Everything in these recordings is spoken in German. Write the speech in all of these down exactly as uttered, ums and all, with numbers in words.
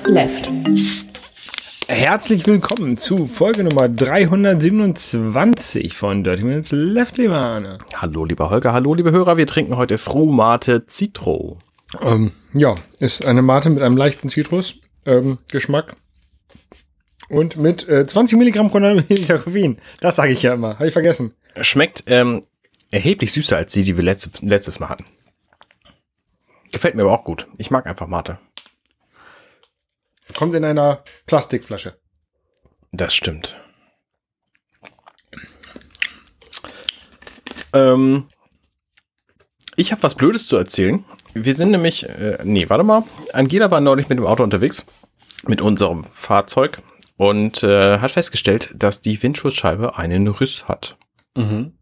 What's Left. Herzlich willkommen zu Folge Nummer dreihundertsiebenundzwanzig von Dirty Minutes Left, lieber Arne. Hallo, lieber Holger, hallo, liebe Hörer. Wir trinken heute Frohmate Citro. Ähm, ja, ist eine Mate mit einem leichten Zitrus-Geschmack ähm, und mit äh, zwanzig Milligramm Koffein. Koffein. Das sage ich ja immer, habe ich vergessen. Schmeckt ähm, erheblich süßer als die, die wir letzte, letztes Mal hatten. Gefällt mir aber auch gut. Ich mag einfach Mate. Kommt in einer Plastikflasche. Das stimmt. Ähm, ich habe was Blödes zu erzählen. Wir sind nämlich, äh, nee, warte mal. Angela war neulich mit dem Auto unterwegs, mit unserem Fahrzeug, und äh, hat festgestellt, dass die Windschutzscheibe einen Riss hat. Mhm.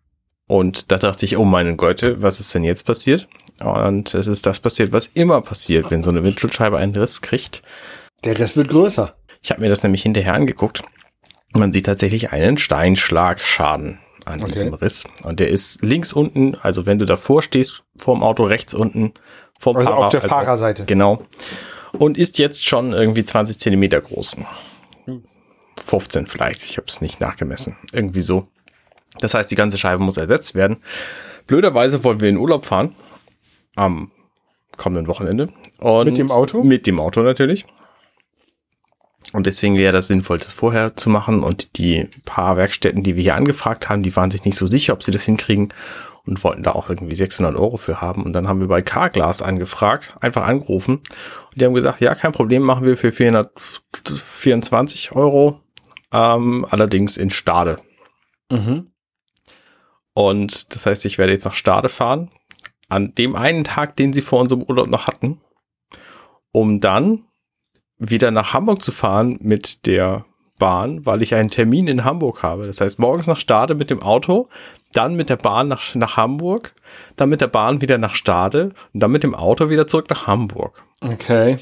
Und da dachte ich, oh meine Güte, was ist denn jetzt passiert? Und es ist das passiert, was immer passiert, wenn so eine Windschutzscheibe einen Riss kriegt. Der Riss wird größer. Ich habe mir das nämlich hinterher angeguckt. Man sieht tatsächlich einen Steinschlagschaden an okay. diesem Riss. Und der ist links unten, also wenn du davor stehst, vorm Auto, rechts unten, vorm also Fahrer. Auf der also, Fahrerseite. Genau. Und ist jetzt schon irgendwie zwanzig Zentimeter groß. fünfzehn vielleicht, ich habe es nicht nachgemessen. Irgendwie so. Das heißt, die ganze Scheibe muss ersetzt werden. Blöderweise wollen wir in Urlaub fahren. Am kommenden Wochenende. Und mit dem Auto? Mit dem Auto natürlich. Und deswegen wäre das sinnvoll, das vorher zu machen. Und die paar Werkstätten, die wir hier angefragt haben, die waren sich nicht so sicher, ob sie das hinkriegen und wollten da auch irgendwie sechshundert Euro für haben. Und dann haben wir bei Carglass angefragt, einfach angerufen. Und die haben gesagt, ja, kein Problem, machen wir für vierhundertvierundzwanzig Euro, ähm, allerdings in Stade. Mhm. Und das heißt, ich werde jetzt nach Stade fahren, an dem einen Tag, den sie vor unserem Urlaub noch hatten, um dann wieder nach Hamburg zu fahren mit der Bahn, weil ich einen Termin in Hamburg habe. Das heißt, morgens nach Stade mit dem Auto, dann mit der Bahn nach, nach Hamburg, dann mit der Bahn wieder nach Stade und dann mit dem Auto wieder zurück nach Hamburg. Okay.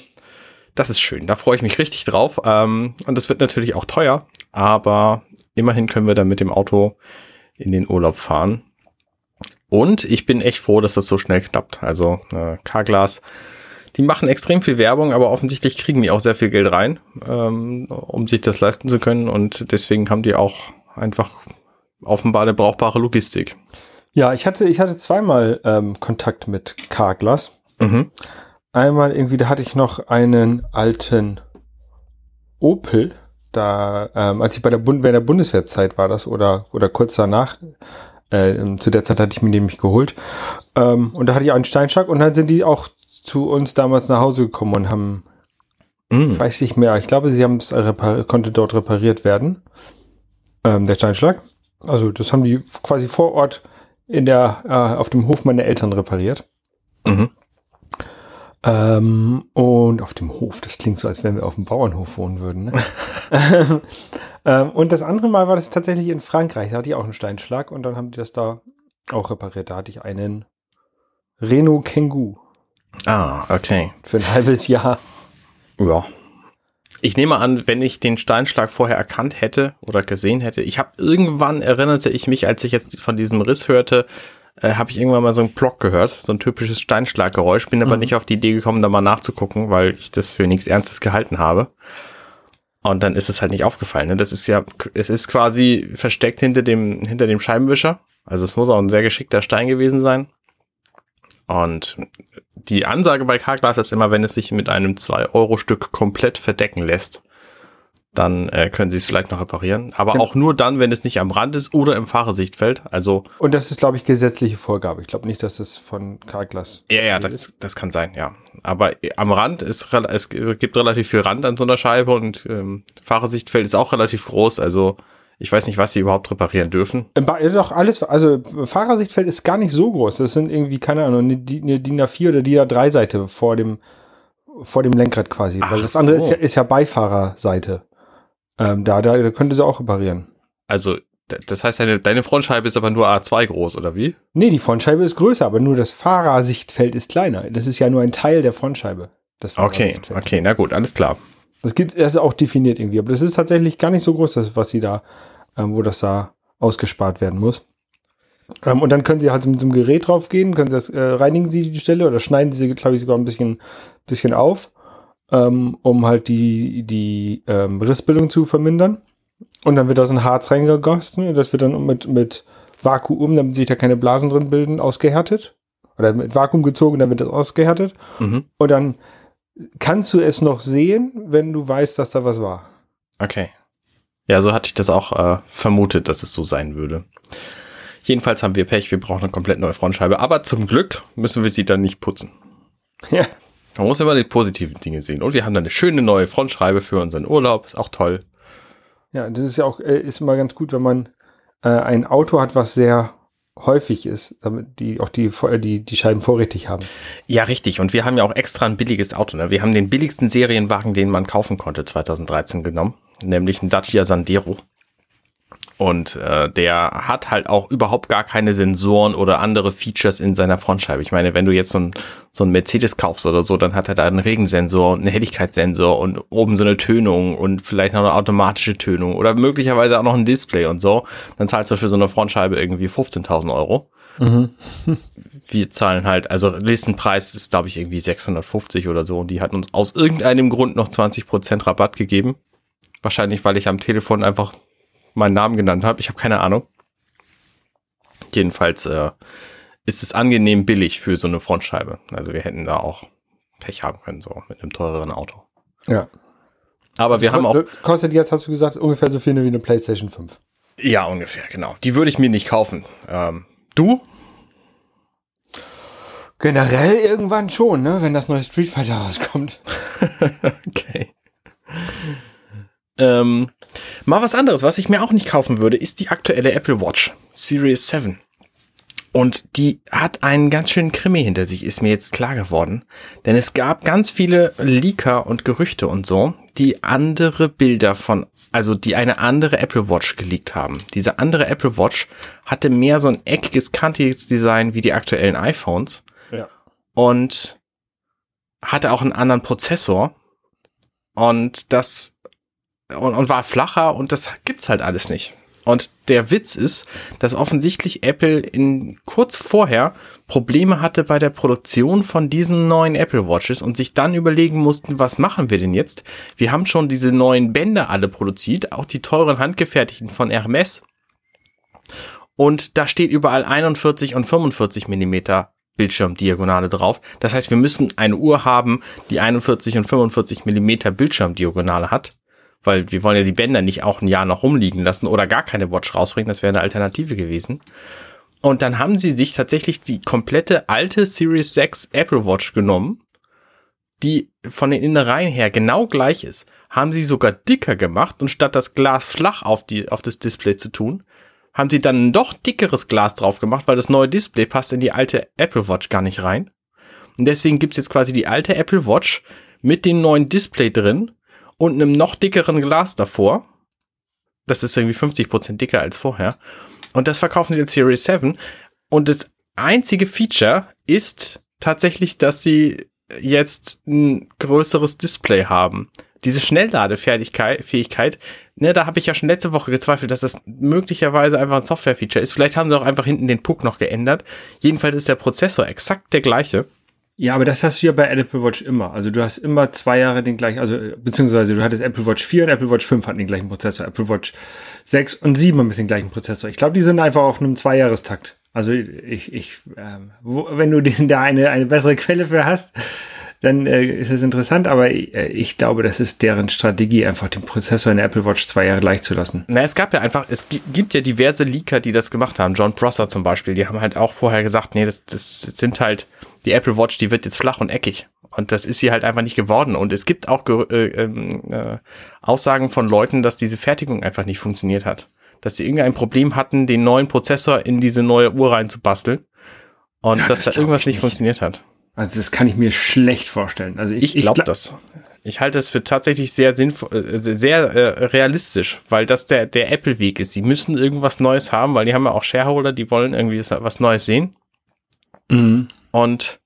Das ist schön, da freue ich mich richtig drauf. Ähm, und das wird natürlich auch teuer, aber immerhin können wir dann mit dem Auto in den Urlaub fahren. Und ich bin echt froh, dass das so schnell klappt. Also äh, Carglass, die machen extrem viel Werbung, aber offensichtlich kriegen die auch sehr viel Geld rein, ähm, um sich das leisten zu können. Und deswegen haben die auch einfach offenbar eine brauchbare Logistik. Ja, ich hatte ich hatte zweimal ähm, Kontakt mit Carglass. Mhm. Einmal irgendwie, da hatte ich noch einen alten Opel, da ähm, als ich bei der, Bund- bei der Bundeswehrzeit war das oder, oder kurz danach. Äh, zu der Zeit hatte ich mir nämlich geholt. Ähm, und da hatte ich einen Steinschlag und dann sind die auch zu uns damals nach Hause gekommen und haben, mm. ich weiß nicht mehr, ich glaube, sie haben es repar- konnte dort repariert werden, ähm, der Steinschlag. Also das haben die quasi vor Ort in der, äh, auf dem Hof meiner Eltern repariert. Mhm. Ähm, und auf dem Hof, das klingt so, als wenn wir auf dem Bauernhof wohnen würden. Ne? ähm, und das andere Mal war das tatsächlich in Frankreich, da hatte ich auch einen Steinschlag und dann haben die das da auch repariert. Da hatte ich einen Renault Kangoo. Ah, okay. Für ein halbes Jahr. Ja. Ich nehme an, wenn ich den Steinschlag vorher erkannt hätte oder gesehen hätte, ich habe irgendwann, erinnerte ich mich, als ich jetzt von diesem Riss hörte, äh, habe ich irgendwann mal so einen Plock gehört, so ein typisches Steinschlaggeräusch, bin aber mhm. nicht auf die Idee gekommen, da mal nachzugucken, weil ich das für nichts Ernstes gehalten habe. Und dann ist es halt nicht aufgefallen. Ne? Das ist ja, es ist quasi versteckt hinter dem, hinter dem Scheibenwischer. Also es muss auch ein sehr geschickter Stein gewesen sein. Und die Ansage bei Carglass ist immer, wenn es sich mit einem zwei Euro Stück komplett verdecken lässt, dann äh, können sie es vielleicht noch reparieren. Aber ja. auch nur dann, wenn es nicht am Rand ist oder im Fahrersichtfeld. Also und das ist, glaube ich, gesetzliche Vorgabe. Ich glaube nicht, dass das von Carglass Ja, ja, das, ist. das kann sein, ja. Aber am Rand, ist es gibt relativ viel Rand an so einer Scheibe und ähm, Fahrersichtfeld ist auch relativ groß, also ich weiß nicht, was sie überhaupt reparieren dürfen. Ba- doch alles, also Fahrersichtfeld ist gar nicht so groß. Das sind irgendwie, keine Ahnung, eine DIN A vier oder DIN A drei Seite vor dem, vor dem Lenkrad quasi. Ach, weil das andere so. ist, ja, ist ja Beifahrerseite. Ähm, da, da, da könnte sie auch reparieren. Also, das heißt, deine, deine Frontscheibe ist aber nur A zwei groß, oder wie? Nee, die Frontscheibe ist größer, aber nur das Fahrersichtfeld ist kleiner. Das ist ja nur ein Teil der Frontscheibe. Das okay, okay, na gut, alles klar. Das gibt, das ist auch definiert irgendwie, aber das ist tatsächlich gar nicht so groß, das, was sie da, ähm, wo das da ausgespart werden muss. Ähm, und dann können sie halt mit so einem Gerät draufgehen, können sie das, äh, reinigen sie die Stelle oder schneiden sie, glaube ich, sogar ein bisschen, bisschen auf. ähm, um halt die, die ähm, Rissbildung zu vermindern. Und dann wird das in Harz reingegossen. Das wird dann mit, mit Vakuum, damit sich da keine Blasen drin bilden, ausgehärtet. Oder mit Vakuum gezogen, damit das ausgehärtet. Mhm. Und dann kannst du es noch sehen, wenn du weißt, dass da was war. Okay. Ja, so hatte ich das auch äh, vermutet, dass es so sein würde. Jedenfalls haben wir Pech, wir brauchen eine komplett neue Frontscheibe. Aber zum Glück müssen wir sie dann nicht putzen. Ja. Man muss immer die positiven Dinge sehen. Und wir haben dann eine schöne neue Frontscheibe für unseren Urlaub. Ist auch toll. Ja, das ist ja auch ist immer ganz gut, wenn man äh, ein Auto hat, was sehr häufig ist, damit die auch die, die, die Scheiben vorrätig haben. Ja, richtig. Und wir haben ja auch extra ein billiges Auto. Ne? Wir haben den billigsten Serienwagen, den man kaufen konnte, zwanzig dreizehn genommen. Nämlich einen Dacia Sandero. Und äh, der hat halt auch überhaupt gar keine Sensoren oder andere Features in seiner Frontscheibe. Ich meine, wenn du jetzt so einen so einen Mercedes kaufst oder so, dann hat er da einen Regensensor und einen Helligkeitssensor und oben so eine Tönung und vielleicht noch eine automatische Tönung oder möglicherweise auch noch ein Display und so. Dann zahlst du für so eine Frontscheibe irgendwie fünfzehntausend Euro. Mhm. Wir zahlen halt, also Listenpreis ist, glaube ich, irgendwie sechshundertfünfzig oder so. Und die hat uns aus irgendeinem Grund noch zwanzig Prozent Rabatt gegeben. Wahrscheinlich, weil ich am Telefon einfach meinen Namen genannt habe. Ich habe keine Ahnung. Jedenfalls äh, ist es angenehm billig für so eine Frontscheibe. Also wir hätten da auch Pech haben können, so mit einem teureren Auto. Ja. Aber also wir haben auch... Kostet jetzt, hast du gesagt, ungefähr so viel wie eine PlayStation fünf. Ja, ungefähr, genau. Die würde ich mir nicht kaufen. Ähm, du? Generell irgendwann schon, ne? Wenn das neue Street Fighter rauskommt. Okay. Ähm, mal was anderes, was ich mir auch nicht kaufen würde, ist die aktuelle Apple Watch Series sieben. Und die hat einen ganz schönen Krimi hinter sich, ist mir jetzt klar geworden. Denn es gab ganz viele Leaker und Gerüchte und so, die andere Bilder von, also die eine andere Apple Watch geleakt haben. Diese andere Apple Watch hatte mehr so ein eckiges, kantiges Design wie die aktuellen iPhones. Ja. Und hatte auch einen anderen Prozessor. Und das Und, und war flacher und das gibt's halt alles nicht. Und der Witz ist, dass offensichtlich Apple in kurz vorher Probleme hatte bei der Produktion von diesen neuen Apple Watches und sich dann überlegen mussten, was machen wir denn jetzt? Wir haben schon diese neuen Bänder alle produziert, auch die teuren handgefertigten von Hermes. Und da steht überall einundvierzig und fünfundvierzig Millimeter Bildschirmdiagonale drauf. Das heißt, wir müssen eine Uhr haben, die einundvierzig und fünfundvierzig Millimeter Bildschirmdiagonale hat. Weil wir wollen ja die Bänder nicht auch ein Jahr noch rumliegen lassen oder gar keine Watch rausbringen. Das wäre eine Alternative gewesen. Und dann haben sie sich tatsächlich die komplette alte Series sechs Apple Watch genommen, die von den Innereien her genau gleich ist. Haben sie sogar dicker gemacht und statt das Glas flach auf die auf das Display zu tun, haben sie dann ein doch dickeres Glas drauf gemacht, weil das neue Display passt in die alte Apple Watch gar nicht rein. Und deswegen gibt's jetzt quasi die alte Apple Watch mit dem neuen Display drin, und einem noch dickeren Glas davor. Das ist irgendwie fünfzig Prozent dicker als vorher. Und das verkaufen sie in Series sieben. Und das einzige Feature ist tatsächlich, dass sie jetzt ein größeres Display haben. Diese Schnellladefähigkeit, ne, da habe ich ja schon letzte Woche gezweifelt, dass das möglicherweise einfach ein Software-Feature ist. Vielleicht haben sie auch einfach hinten den Puck noch geändert. Jedenfalls ist der Prozessor exakt der gleiche. Ja, aber das hast du ja bei Apple Watch immer. Also du hast immer zwei Jahre den gleichen, also beziehungsweise du hattest Apple Watch vier und Apple Watch fünf hatten den gleichen Prozessor. Apple Watch sechs und sieben haben den gleichen Prozessor. Ich glaube, die sind einfach auf einem Zweijahrestakt. Also ich, ich, äh, wo, wenn du den, da eine eine bessere Quelle für hast, dann äh, ist das interessant. Aber ich, äh, ich glaube, das ist deren Strategie, einfach den Prozessor in der Apple Watch zwei Jahre gleich zu lassen. Na, es gab ja einfach, es g- gibt ja diverse Leaker, die das gemacht haben. John Prosser zum Beispiel, die haben halt auch vorher gesagt, nee, das, das sind halt die Apple Watch, die wird jetzt flach und eckig. Und das ist sie halt einfach nicht geworden. Und es gibt auch ge- äh, äh, Aussagen von Leuten, dass diese Fertigung einfach nicht funktioniert hat. Dass sie irgendein Problem hatten, den neuen Prozessor in diese neue Uhr reinzubasteln. Und ja, dass das da irgendwas nicht funktioniert hat. Also das kann ich mir schlecht vorstellen. Also Ich, ich glaube glaub, das. Ich halte es für tatsächlich sehr sinnvoll, äh, sehr äh, realistisch, weil das der, der Apple-Weg ist. Sie müssen irgendwas Neues haben, weil die haben ja auch Shareholder, die wollen irgendwie was Neues sehen. Mhm. Und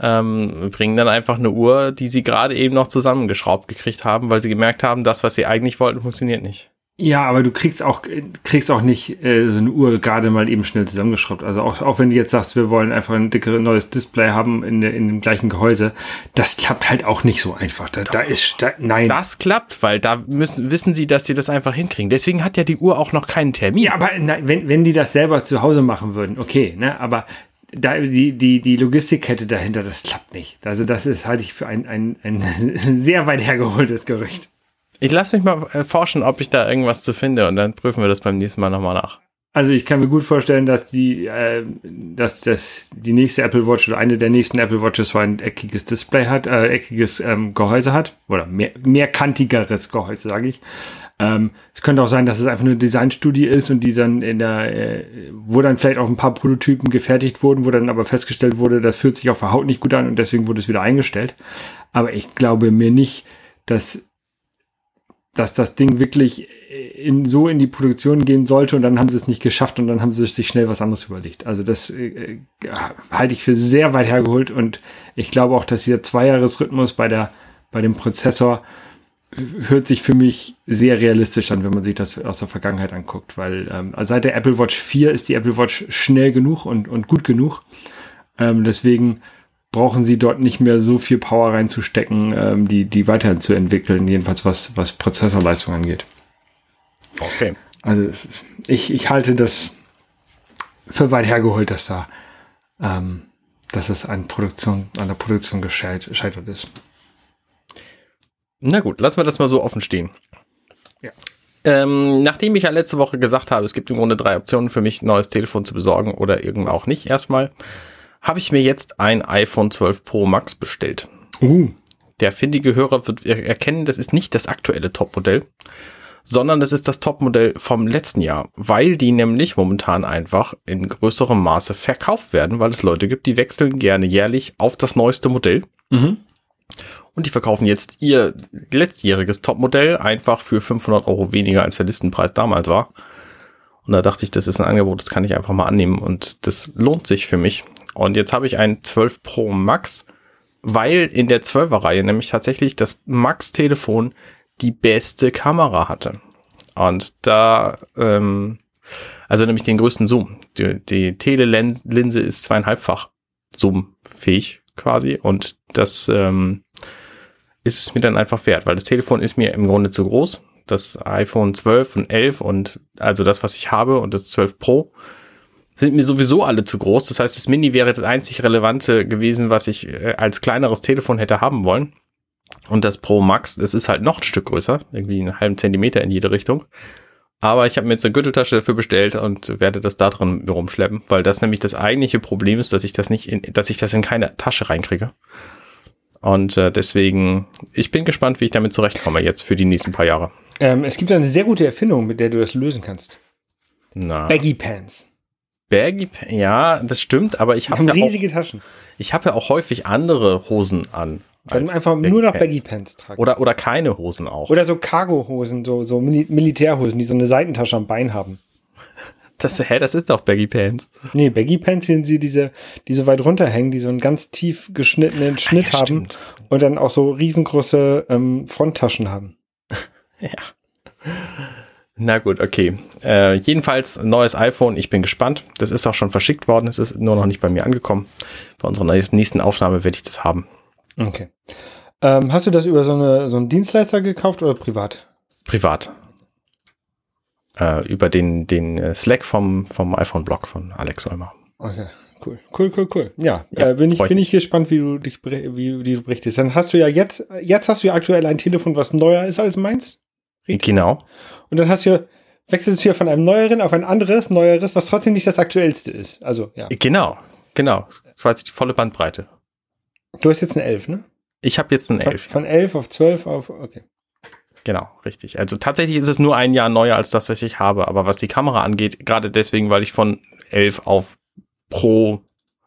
ähm, bringen dann einfach eine Uhr, die sie gerade eben noch zusammengeschraubt gekriegt haben, weil sie gemerkt haben, das, was sie eigentlich wollten, funktioniert nicht. Ja, aber du kriegst auch kriegst auch nicht äh, so eine Uhr gerade mal eben schnell zusammengeschraubt. Also auch, auch wenn du jetzt sagst, wir wollen einfach ein dickeres neues Display haben in, in dem gleichen Gehäuse, das klappt halt auch nicht so einfach. Da, da ist da, nein. Das klappt, weil da müssen wissen sie, dass sie das einfach hinkriegen. Deswegen hat ja die Uhr auch noch keinen Termin. Ja, aber na, wenn wenn die das selber zu Hause machen würden, okay, ne? Aber da die die die Logistikkette dahinter, das klappt nicht. Also das ist halte ich für ein ein ein sehr weit hergeholtes Gerücht. Ich lasse mich mal forschen, ob ich da irgendwas zu finde, und dann prüfen wir das beim nächsten Mal nochmal nach. Also ich kann mir gut vorstellen, dass die, äh, dass das die nächste Apple Watch oder eine der nächsten Apple Watches so ein eckiges Display hat, äh, eckiges ähm, Gehäuse hat oder mehr, mehrkantigeres Gehäuse, sage ich. Ähm, es könnte auch sein, dass es einfach eine Designstudie ist und die dann in der, äh, wo dann vielleicht auch ein paar Prototypen gefertigt wurden, wo dann aber festgestellt wurde, das fühlt sich auf der Haut nicht gut an und deswegen wurde es wieder eingestellt. Aber ich glaube mir nicht, dass dass das Ding wirklich in, so in die Produktion gehen sollte und dann haben sie es nicht geschafft und dann haben sie sich schnell was anderes überlegt. Also das äh, halte ich für sehr weit hergeholt und ich glaube auch, dass dieser Zweijahresrhythmus bei der bei dem Prozessor hört sich für mich sehr realistisch an, wenn man sich das aus der Vergangenheit anguckt, weil ähm, also seit der Apple Watch vier ist die Apple Watch schnell genug und, und gut genug. Ähm, deswegen brauchen sie dort nicht mehr so viel Power reinzustecken, ähm, die, die weiterhin zu entwickeln, jedenfalls was, was Prozessorleistung angeht. Okay. Also ich, ich halte das für weit hergeholt, dass da ähm, dass es an Produktion, an der Produktion gescheitert ist. Na gut, lassen wir das mal so offen stehen. Ja. Ähm, nachdem ich ja letzte Woche gesagt habe, es gibt im Grunde drei Optionen für mich, ein neues Telefon zu besorgen oder irgendwann auch nicht erstmal, habe ich mir jetzt ein iPhone zwölf Pro Max bestellt. Uh. Der findige Hörer wird erkennen, das ist nicht das aktuelle Topmodell, sondern das ist das Topmodell vom letzten Jahr, weil die nämlich momentan einfach in größerem Maße verkauft werden, weil es Leute gibt, die wechseln gerne jährlich auf das neueste Modell. Mhm. Und die verkaufen jetzt ihr letztjähriges Topmodell einfach für fünfhundert Euro weniger, als der Listenpreis damals war. Und da dachte ich, das ist ein Angebot, das kann ich einfach mal annehmen und das lohnt sich für mich. Und jetzt habe ich einen zwölf Pro Max, weil in der zwölfer-Reihe nämlich tatsächlich das Max-Telefon die beste Kamera hatte. Und da, ähm, also nämlich den größten Zoom. Die, die Telelinse ist zweieinhalbfach zoomfähig quasi. Und das ähm, ist es mir dann einfach wert, weil das Telefon ist mir im Grunde zu groß. Das iPhone zwölf und elf und also das, was ich habe, und das zwölf Pro sind mir sowieso alle zu groß. Das heißt, das Mini wäre das einzig Relevante gewesen, was ich als kleineres Telefon hätte haben wollen. Und das Pro Max, das ist halt noch ein Stück größer, irgendwie einen halben Zentimeter in jede Richtung. Aber ich habe mir jetzt eine Gürteltasche dafür bestellt und werde das da drin rumschleppen, weil das nämlich das eigentliche Problem ist, dass ich das nicht, in, dass ich das in keine Tasche reinkriege. Und äh, deswegen, ich bin gespannt, wie ich damit zurechtkomme jetzt für die nächsten paar Jahre. Ähm, es gibt eine sehr gute Erfindung, mit der du das lösen kannst. Na. Baggy Pants. Baggy, ja, das stimmt, aber ich habe ja riesige auch, Taschen. Ich habe ja auch häufig andere Hosen an. Dann einfach nur noch Baggy Pants tragen. Oder, oder keine Hosen auch. Oder so Cargo-Hosen, so, so Mil- Militärhosen, die so eine Seitentasche am Bein haben. Das, hä, das ist doch Baggy Pants. Nee, Baggy Pants sind sie, diese, die so weit runterhängen, die so einen ganz tief geschnittenen Schnitt ja, haben und dann auch so riesengroße ähm, Fronttaschen haben. Ja. Na gut, okay. Äh, jedenfalls neues iPhone, ich bin gespannt. Das ist auch schon verschickt worden, es ist nur noch nicht bei mir angekommen. Bei unserer nächsten Aufnahme werde ich das haben. Okay. Ähm, hast du das über so, eine, so einen Dienstleister gekauft oder privat? Privat. Äh, über den, den Slack vom, vom iPhone-Blog von Alex Solmer. Okay, cool. Cool, cool, cool. Ja, ja äh, bin, ich, bin ich gespannt, wie du dich wie, wie du berichtest. Dann hast du ja jetzt, jetzt hast du ja aktuell ein Telefon, was neuer ist als meins. Richtig? Genau. Und dann hast du, wechselst du hier von einem neueren auf ein anderes, neueres, was trotzdem nicht das aktuellste ist. Also, ja. Genau, genau. Quasi die volle Bandbreite. Du hast jetzt eine elf, ne? Ich habe jetzt eine elf. Von elf auf zwölf auf, okay. Genau, richtig. Also tatsächlich ist es nur ein Jahr neuer als das, was ich habe. Aber was die Kamera angeht, gerade deswegen, weil ich von elf auf Pro,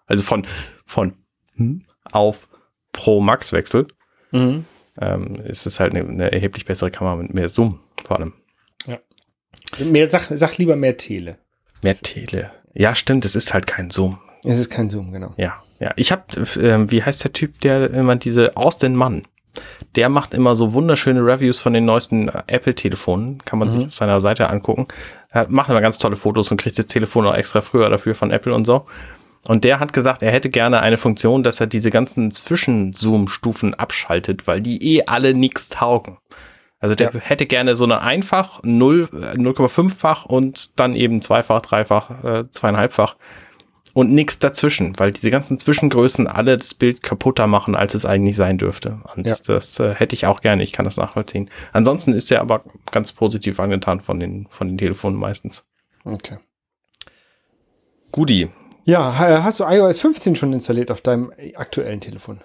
also von, von hm, auf Pro Max wechsel. Mhm. Ähm, ist es halt eine, eine erheblich bessere Kamera mit mehr Zoom vor allem. Ja. Mehr, sag, sag lieber mehr Tele. Mehr Tele. Ja, stimmt, es ist halt kein Zoom. Es ist kein Zoom, genau. Ja, ja. Ich habe, äh, wie heißt der Typ, der immer diese Austin Mann? Der macht immer so wunderschöne Reviews von den neuesten Apple-Telefonen. Kann man mhm. sich auf seiner Seite angucken. Er macht immer ganz tolle Fotos und kriegt das Telefon auch extra früher dafür von Apple und so. Und der hat gesagt, er hätte gerne eine Funktion, dass er diese ganzen Zwischenzoom-Stufen abschaltet, weil die eh alle nichts taugen. Also der ja. hätte gerne so eine einfach, null, null Komma fünf-fach und dann eben zweifach, dreifach, äh, zweieinhalbfach und nichts dazwischen, weil diese ganzen Zwischengrößen alle das Bild kaputter machen, als es eigentlich sein dürfte. Und ja. das äh, hätte ich auch gerne, ich kann das nachvollziehen. Ansonsten ist er aber ganz positiv angetan von den, von den Telefonen meistens. Okay. Guti. Ja, hast du i O S fünfzehn schon installiert auf deinem aktuellen Telefon?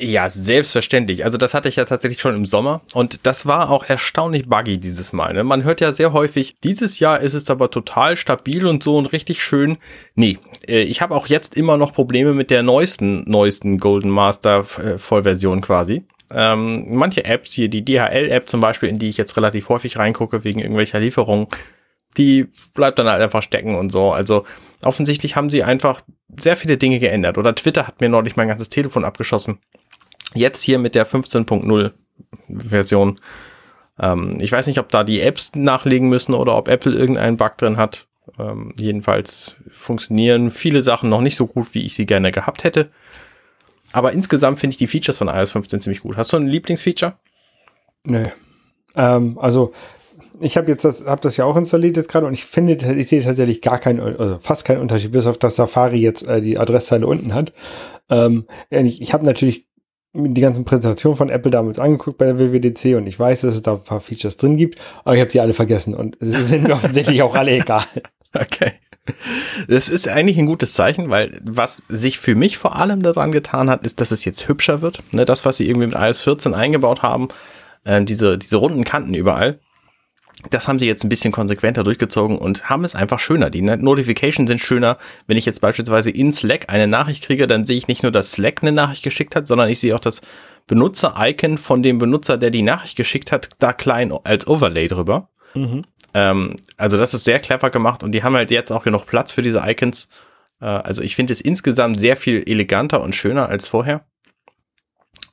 Ja, selbstverständlich. Also das hatte ich ja tatsächlich schon im Sommer und das war auch erstaunlich buggy dieses Mal. Ne? Man hört ja sehr häufig, dieses Jahr ist es aber total stabil und so und richtig schön. Nee, ich habe auch jetzt immer noch Probleme mit der neuesten, neuesten Golden Master Vollversion quasi. Ähm, manche Apps hier, die D H L-App zum Beispiel, in die ich jetzt relativ häufig reingucke wegen irgendwelcher Lieferungen, die bleibt dann halt einfach stecken und so. Also offensichtlich haben sie einfach sehr viele Dinge geändert. Oder Twitter hat mir neulich mein ganzes Telefon abgeschossen. Jetzt hier mit der fünfzehn Punkt null Version. Ähm, ich weiß nicht, ob da die Apps nachlegen müssen oder ob Apple irgendeinen Bug drin hat. Ähm, jedenfalls funktionieren viele Sachen noch nicht so gut, wie ich sie gerne gehabt hätte. Aber insgesamt finde ich die Features von i O S fünfzehn ziemlich gut. Hast du ein Lieblingsfeature? Nö. Ähm, also ich habe jetzt das, hab das ja auch installiert jetzt gerade und ich finde, ich sehe tatsächlich gar keinen, also fast keinen Unterschied, bis auf dass Safari jetzt äh, die Adresszeile unten hat. Ähm, ich ich habe natürlich die ganzen Präsentationen von Apple damals angeguckt bei der W W D C und ich weiß, dass es da ein paar Features drin gibt, aber ich habe sie alle vergessen und sie sind mir offensichtlich auch alle egal. Okay. Das ist eigentlich ein gutes Zeichen, weil was sich für mich vor allem daran getan hat, ist, dass es jetzt hübscher wird. Ne, das, was sie irgendwie mit i O S vierzehn eingebaut haben, äh, diese, diese runden Kanten überall, das haben sie jetzt ein bisschen konsequenter durchgezogen und haben es einfach schöner. Die Notifications sind schöner. Wenn ich jetzt beispielsweise in Slack eine Nachricht kriege, dann sehe ich nicht nur, dass Slack eine Nachricht geschickt hat, sondern ich sehe auch das Benutzer-Icon von dem Benutzer, der die Nachricht geschickt hat, da klein als Overlay drüber. Mhm. Ähm, also das ist sehr clever gemacht und die haben halt jetzt auch genug Platz für diese Icons. Äh, also ich finde es insgesamt sehr viel eleganter und schöner als vorher.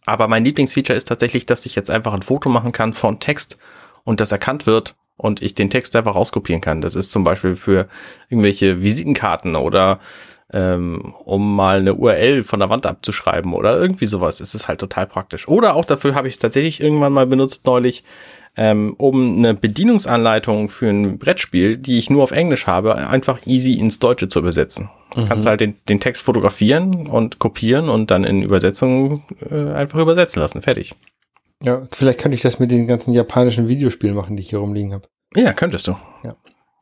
Aber mein Lieblingsfeature ist tatsächlich, dass ich jetzt einfach ein Foto machen kann von Text und das erkannt wird und ich den Text einfach rauskopieren kann. Das ist zum Beispiel für irgendwelche Visitenkarten oder ähm, um mal eine U R L von der Wand abzuschreiben oder irgendwie sowas. Es ist halt total praktisch. Oder auch dafür habe ich es tatsächlich irgendwann mal benutzt neulich, ähm, um eine Bedienungsanleitung für ein Brettspiel, die ich nur auf Englisch habe, einfach easy ins Deutsche zu übersetzen. Mhm. Du kannst halt den, den Text fotografieren und kopieren und dann in Übersetzung äh, einfach übersetzen lassen. Fertig. Ja, vielleicht könnte ich das mit den ganzen japanischen Videospielen machen, die ich hier rumliegen habe. Ja, könntest du. Ja.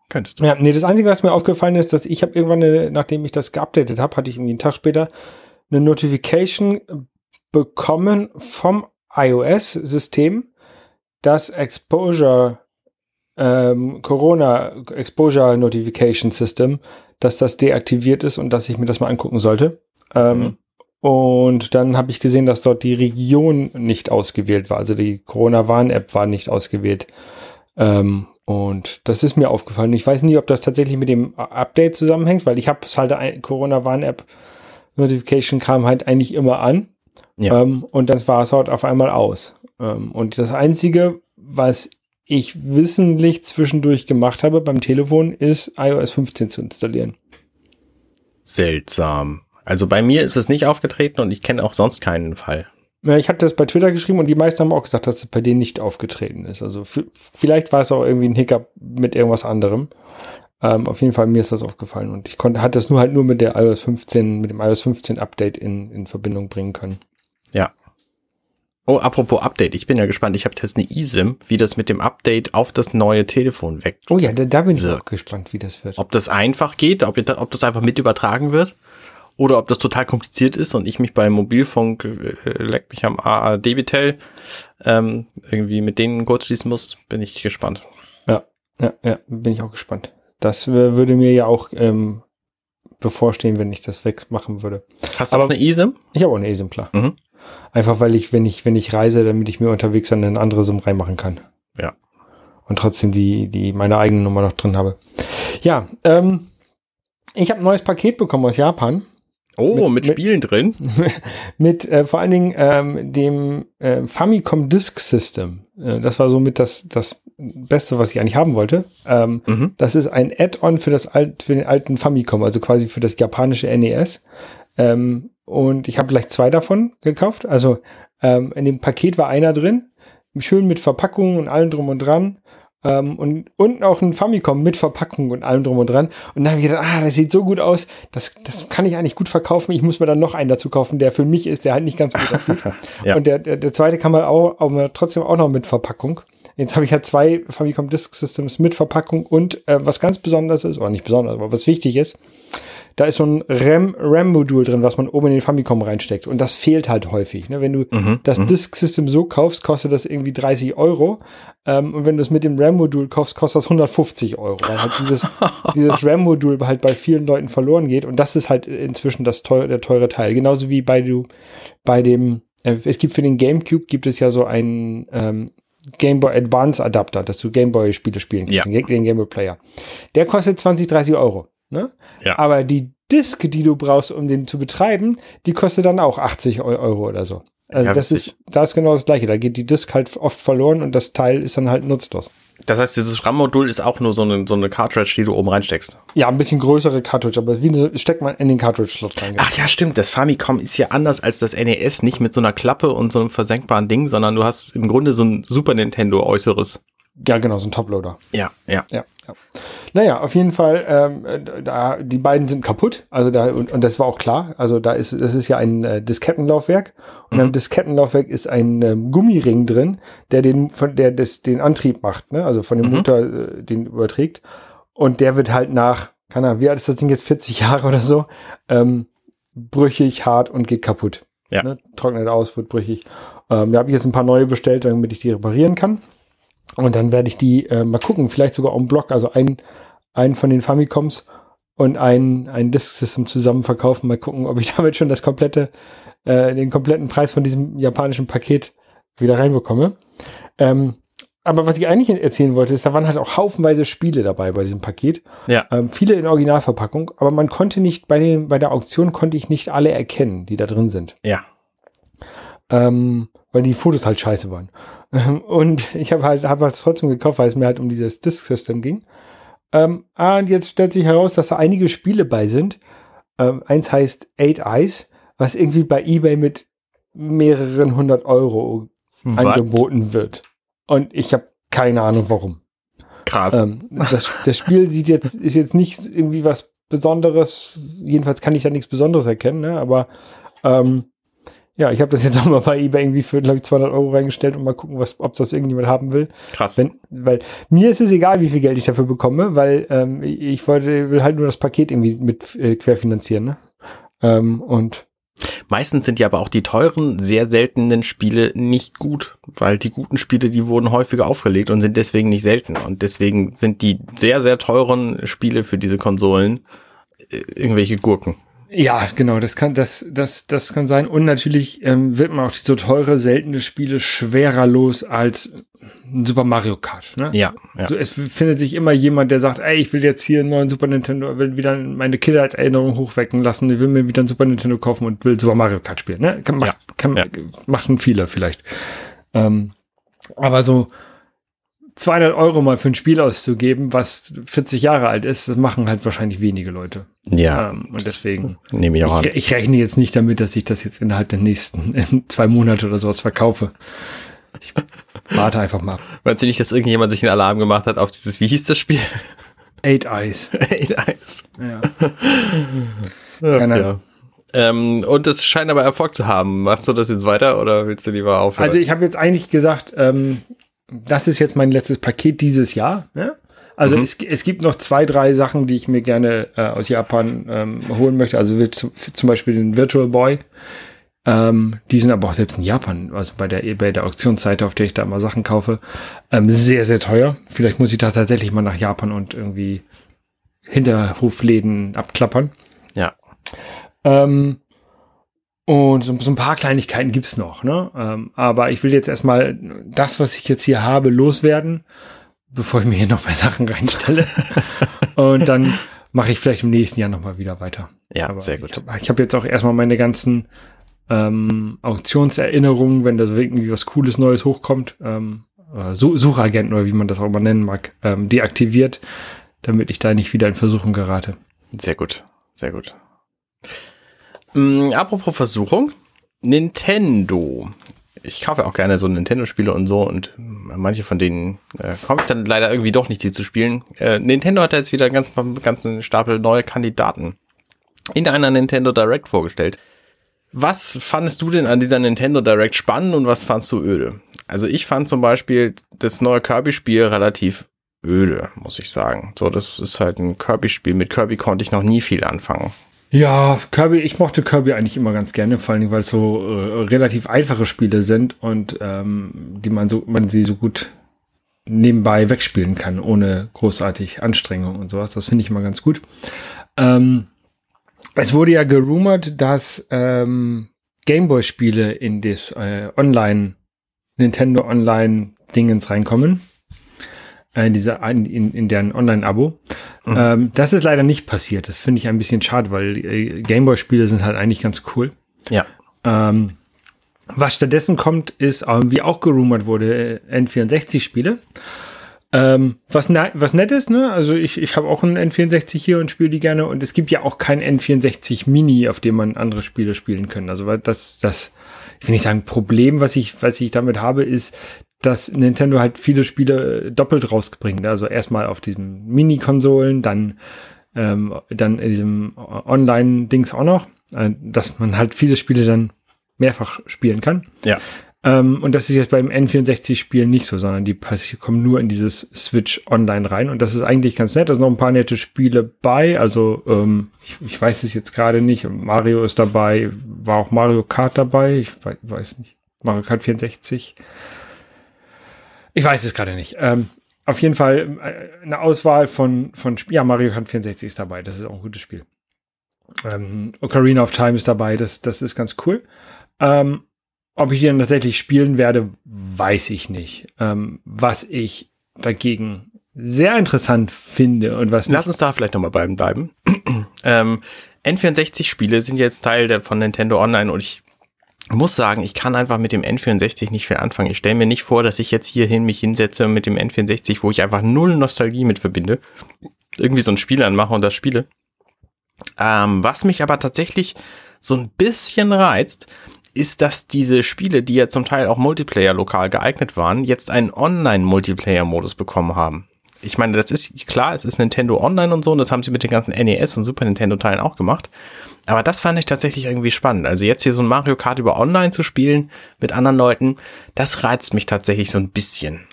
Könntest du. Ja, nee, das Einzige, was mir aufgefallen ist, dass ich habe irgendwann, eine, nachdem ich das geupdatet habe, hatte ich irgendwie einen Tag später eine Notification bekommen vom iOS-System, das Exposure, ähm, Corona Exposure Notification System, dass das deaktiviert ist und dass ich mir das mal angucken sollte. Ähm, mhm. Und dann habe ich gesehen, dass dort die Region nicht ausgewählt war. Also die Corona-Warn-App war nicht ausgewählt. Ähm, und das ist mir aufgefallen. Ich weiß nicht, ob das tatsächlich mit dem Update zusammenhängt, weil ich habe es halt, Corona-Warn-App-Notification-Kram halt eigentlich immer an. Ja. Ähm, und dann war es halt auf einmal aus. Ähm, und das Einzige, was ich wissentlich zwischendurch gemacht habe beim Telefon, ist i O S fünfzehn zu installieren. Seltsam. Also bei mir ist es nicht aufgetreten und ich kenne auch sonst keinen Fall. Ja, ich habe das bei Twitter geschrieben und die meisten haben auch gesagt, dass es bei denen nicht aufgetreten ist. Also f- vielleicht war es auch irgendwie ein Hiccup mit irgendwas anderem. Ähm, auf jeden Fall, mir ist das aufgefallen und ich konnte, hatte das nur halt nur mit der i O S fünfzehn, mit dem i O S fünfzehn Update in, in Verbindung bringen können. Ja. Oh, apropos Update, ich bin ja gespannt. Ich habe jetzt eine eSIM, wie das mit dem Update auf das neue Telefon weg. Oh ja, da, da bin ich auch gespannt, wie das wird. Ob das einfach geht, ob, ob das einfach mit übertragen wird. Oder ob das total kompliziert ist und ich mich beim Mobilfunk, äh, leck mich am A A D-Betel, ähm, irgendwie mit denen kurz schließen muss, bin ich gespannt. Ja, ja, ja, bin ich auch gespannt. Das w- würde mir ja auch ähm, bevorstehen, wenn ich das wegmachen würde. Hast du aber auch eine eSIM? Ich habe auch eine eSIM, klar. Mhm. Einfach weil ich, wenn ich, wenn ich reise, damit ich mir unterwegs dann eine andere SIM reinmachen kann. Ja. Und trotzdem die, die meine eigene Nummer noch drin habe. Ja, ähm, ich habe ein neues Paket bekommen aus Japan. Oh, mit, mit Spielen mit, drin? Mit äh, vor allen Dingen ähm, dem äh, Famicom Disk System. Äh, das war somit das, das Beste, was ich eigentlich haben wollte. Ähm, mhm. Das ist ein Add-on für, das alt, für den alten Famicom, also quasi für das japanische N E S. Ähm, und ich habe gleich zwei davon gekauft. Also ähm, in dem Paket war einer drin, schön mit Verpackung und allem drum und dran. Um, und unten auch ein Famicom mit Verpackung und allem drum und dran. Und dann habe ich gedacht, ah, das sieht so gut aus, das, das kann ich eigentlich gut verkaufen. Ich muss mir dann noch einen dazu kaufen, der für mich ist, der halt nicht ganz gut aussieht. Ja. Und der, der, der zweite kann man auch, auch trotzdem auch noch mit Verpackung. Jetzt habe ich halt zwei Famicom Disk Systems mit Verpackung und äh, was ganz Besonderes ist, oder nicht besonders, aber was wichtig ist, da ist so ein RAM-RAM-Modul drin, was man oben in den Famicom reinsteckt. Und das fehlt halt häufig. Ne? Wenn du mhm, das mhm. Disk-System so kaufst, kostet das irgendwie dreißig Euro. Ähm, und wenn du es mit dem RAM-Modul kaufst, kostet das hundertfünfzig Euro. Weil halt dieses, dieses RAM-Modul halt bei vielen Leuten verloren geht. Und das ist halt inzwischen das teure, der teure Teil. Genauso wie bei, du, bei dem, äh, es gibt für den GameCube, gibt es ja so einen ähm, Game Boy Advance Adapter, dass du Game Boy Spiele spielen kannst. Ja. Den Game Boy Player. Der kostet zwanzig, dreißig Euro. Ne? Ja. Aber die Disk, die du brauchst, um den zu betreiben, die kostet dann auch achtzig Euro oder so. Also ja, das ist, da ist genau das Gleiche. Da geht die Disk halt oft verloren und das Teil ist dann halt nutzlos. Das heißt, dieses RAM-Modul ist auch nur so eine, so eine Cartridge, die du oben reinsteckst? Ja, ein bisschen größere Cartridge, aber wie steckt man in den Cartridge-Slot rein? Ach ja, stimmt. Das Famicom ist ja anders als das N E S. Nicht mit so einer Klappe und so einem versenkbaren Ding, sondern du hast im Grunde so ein Super Nintendo-Äußeres. Ja, genau, so ein Toploader. Ja, ja. Ja. Ja. Naja, auf jeden Fall, ähm, da, die beiden sind kaputt, also da, und, und das war auch klar, also da ist, das ist ja ein äh, Diskettenlaufwerk und mhm. am Diskettenlaufwerk ist ein ähm, Gummiring drin, der den, von, der des, den Antrieb macht, ne, also von dem mhm. Motor äh, den überträgt und der wird halt nach, keine Ahnung, wie alt ist das Ding jetzt, vierzig Jahre oder so, ähm, brüchig, hart und geht kaputt. Ja. Ne? Trocknet aus, wird brüchig. Ähm, da habe ich jetzt ein paar neue bestellt, damit ich die reparieren kann. Und dann werde ich die äh, mal gucken, vielleicht sogar en bloc, also einen, einen von den Famicoms und einen, ein Disk-System zusammen verkaufen, mal gucken, ob ich damit schon das komplette, äh, den kompletten Preis von diesem japanischen Paket wieder reinbekomme. Ähm, aber was ich eigentlich erzählen wollte, ist, da waren halt auch haufenweise Spiele dabei bei diesem Paket. Ja. Ähm, viele in Originalverpackung, aber man konnte nicht, bei den, bei der Auktion konnte ich nicht alle erkennen, die da drin sind. Ja. Ähm, weil die Fotos halt scheiße waren. Und ich habe halt, hab halt trotzdem gekauft, weil es mir halt um dieses Disk-System ging. Ähm, und jetzt stellt sich heraus, dass da einige Spiele bei sind. Ähm, eins heißt Eight Eyes, was irgendwie bei eBay mit mehreren hundert Euro What? angeboten wird. Und ich habe keine Ahnung, warum. Krass. Ähm, das, das Spiel sieht jetzt, ist jetzt nicht irgendwie was Besonderes. Jedenfalls kann ich da nichts Besonderes erkennen, ne? Aber ähm, ja, ich habe das jetzt auch mal bei eBay irgendwie für, glaube ich, zweihundert Euro reingestellt und mal gucken, was, ob das irgendjemand haben will. Krass. Wenn, weil mir ist es egal, wie viel Geld ich dafür bekomme, weil ähm, ich wollte, will halt nur das Paket irgendwie mit äh, querfinanzieren. Ne? Ähm, und meistens sind ja aber auch die teuren, sehr seltenen Spiele nicht gut, weil die guten Spiele, die wurden häufiger aufgelegt und sind deswegen nicht selten. Und deswegen sind die sehr, sehr teuren Spiele für diese Konsolen äh, irgendwelche Gurken. Ja, genau, das kann, das, das, das kann sein. Und natürlich ähm, wird man auch so teure, seltene Spiele schwerer los als ein Super Mario Kart. Ne? Ja, ja. Also es findet sich immer jemand, der sagt, ey, ich will jetzt hier einen neuen Super Nintendo, will wieder meine Kinder als Erinnerung hochwecken lassen, ich will mir wieder einen Super Nintendo kaufen und will Super Mario Kart spielen. Ne? Kann, macht, ja, kann, ja. Machen viele vielleicht. Ähm, aber so zweihundert Euro mal für ein Spiel auszugeben, was vierzig Jahre alt ist, das machen halt wahrscheinlich wenige Leute. Ja. Ähm, und deswegen nehme ich auch an. Ich, ich rechne jetzt nicht damit, dass ich das jetzt innerhalb der nächsten äh, zwei Monate oder sowas verkaufe. Ich warte einfach mal ab. Meinst du nicht, dass irgendjemand sich einen Alarm gemacht hat auf dieses, wie hieß das Spiel? Eight Eyes. Eight Eyes. Ja. Keine Ahnung. Ja. Ähm, und es scheint aber Erfolg zu haben. Machst du das jetzt weiter oder willst du lieber aufhören? Also ich habe jetzt eigentlich gesagt, ähm, das ist jetzt mein letztes Paket dieses Jahr. Ne? Also mhm. es, es gibt noch zwei, drei Sachen, die ich mir gerne äh, aus Japan ähm, holen möchte. Also wie zum, zum Beispiel den Virtual Boy. Ähm, die sind aber auch selbst in Japan, also bei der eBay, der Auktionsseite, auf der ich da immer Sachen kaufe, ähm, sehr, sehr teuer. Vielleicht muss ich da tatsächlich mal nach Japan und irgendwie Hinterhofläden abklappern. Ja. Ähm, Und so, so ein paar Kleinigkeiten gibt's noch, ne? Ähm, aber ich will jetzt erstmal das, was ich jetzt hier habe, loswerden, bevor ich mir hier noch mehr Sachen reinstelle. Und dann mache ich vielleicht im nächsten Jahr nochmal wieder weiter. Ja, aber sehr gut. Ich habe hab jetzt auch erstmal meine ganzen ähm, Auktionserinnerungen, wenn da so irgendwie was Cooles Neues hochkommt, ähm, Such- Suchagenten oder wie man das auch immer nennen mag, ähm, deaktiviert, damit ich da nicht wieder in Versuchung gerate. Sehr gut, sehr gut. Ähm, apropos Versuchung, Nintendo. Ich kaufe auch gerne so Nintendo-Spiele und so, und manche von denen äh, komme ich dann leider irgendwie doch nicht, die zu spielen. Äh, Nintendo hat jetzt wieder einen ganzen, ganzen Stapel neue Kandidaten in einer Nintendo Direct vorgestellt. Was fandest du denn an dieser Nintendo Direct spannend und was fandst du öde? Also ich fand zum Beispiel das neue Kirby-Spiel relativ öde, muss ich sagen. So, das ist halt ein Kirby-Spiel. Mit Kirby konnte ich noch nie viel anfangen. Ja, Kirby, ich mochte Kirby eigentlich immer ganz gerne, vor allem, weil es so äh, relativ einfache Spiele sind und ähm, die man so, man sie so gut nebenbei wegspielen kann, ohne großartig Anstrengung und sowas. Das finde ich immer ganz gut. Ähm, es wurde ja gerumort, dass ähm, Gameboy-Spiele in das äh, Online, Nintendo Online-Dingens reinkommen. In, dieser, in, in deren Online-Abo. Mhm. Ähm, das ist leider nicht passiert. Das finde ich ein bisschen schade, weil äh, Gameboy-Spiele sind halt eigentlich ganz cool. Ja. Ähm, was stattdessen kommt, ist, wie auch gerumort wurde, N vierundsechzig Spiele. Ähm, was, ne- was nett ist, ne? Also ich, ich habe auch einen N vierundsechzig hier und spiele die gerne. Und es gibt ja auch kein N vierundsechzig Mini, auf dem man andere Spiele spielen können. Also das, das, ich will nicht sagen, Problem, was ich, was ich damit habe, ist, dass Nintendo halt viele Spiele doppelt rausbringt. Also erstmal auf diesen Mini-Konsolen, dann, ähm, dann in diesem Online-Dings auch noch, äh, dass man halt viele Spiele dann mehrfach spielen kann. Ja. Ähm, und das ist jetzt beim N vierundsechzig-Spiel nicht so, sondern die kommen nur in dieses Switch Online rein. Und das ist eigentlich ganz nett. Da sind noch ein paar nette Spiele bei. Also ähm, ich, ich weiß es jetzt gerade nicht. Mario ist dabei. War auch Mario Kart dabei. Ich weiß nicht. Mario Kart vierundsechzig. Ich weiß es gerade nicht. Ähm, auf jeden Fall eine Auswahl von, von Spielen. Ja, Mario Kart vierundsechzig ist dabei. Das ist auch ein gutes Spiel. Ähm, Ocarina of Time ist dabei. Das, das ist ganz cool. Ähm, ob ich die dann tatsächlich spielen werde, weiß ich nicht. Ähm, was ich dagegen sehr interessant finde und was nicht. Lass uns da vielleicht nochmal beim bleiben. ähm, N vierundsechzig Spiele sind jetzt Teil der, von Nintendo Online, und ich muss sagen, ich kann einfach mit dem N vierundsechzig nicht viel anfangen. Ich stelle mir nicht vor, dass ich jetzt hierhin mich hinsetze mit dem N vierundsechzig, wo ich einfach null Nostalgie mit verbinde. Irgendwie so ein Spiel anmache und das spiele. Ähm, was mich aber tatsächlich so ein bisschen reizt, ist, dass diese Spiele, die ja zum Teil auch Multiplayer-lokal geeignet waren, jetzt einen Online-Multiplayer-Modus bekommen haben. Ich meine, das ist klar, es ist Nintendo Online und so, und das haben sie mit den ganzen N E S und Super Nintendo-Teilen auch gemacht. Aber das fand ich tatsächlich irgendwie spannend. Also jetzt hier so ein Mario Kart über Online zu spielen mit anderen Leuten, das reizt mich tatsächlich so ein bisschen.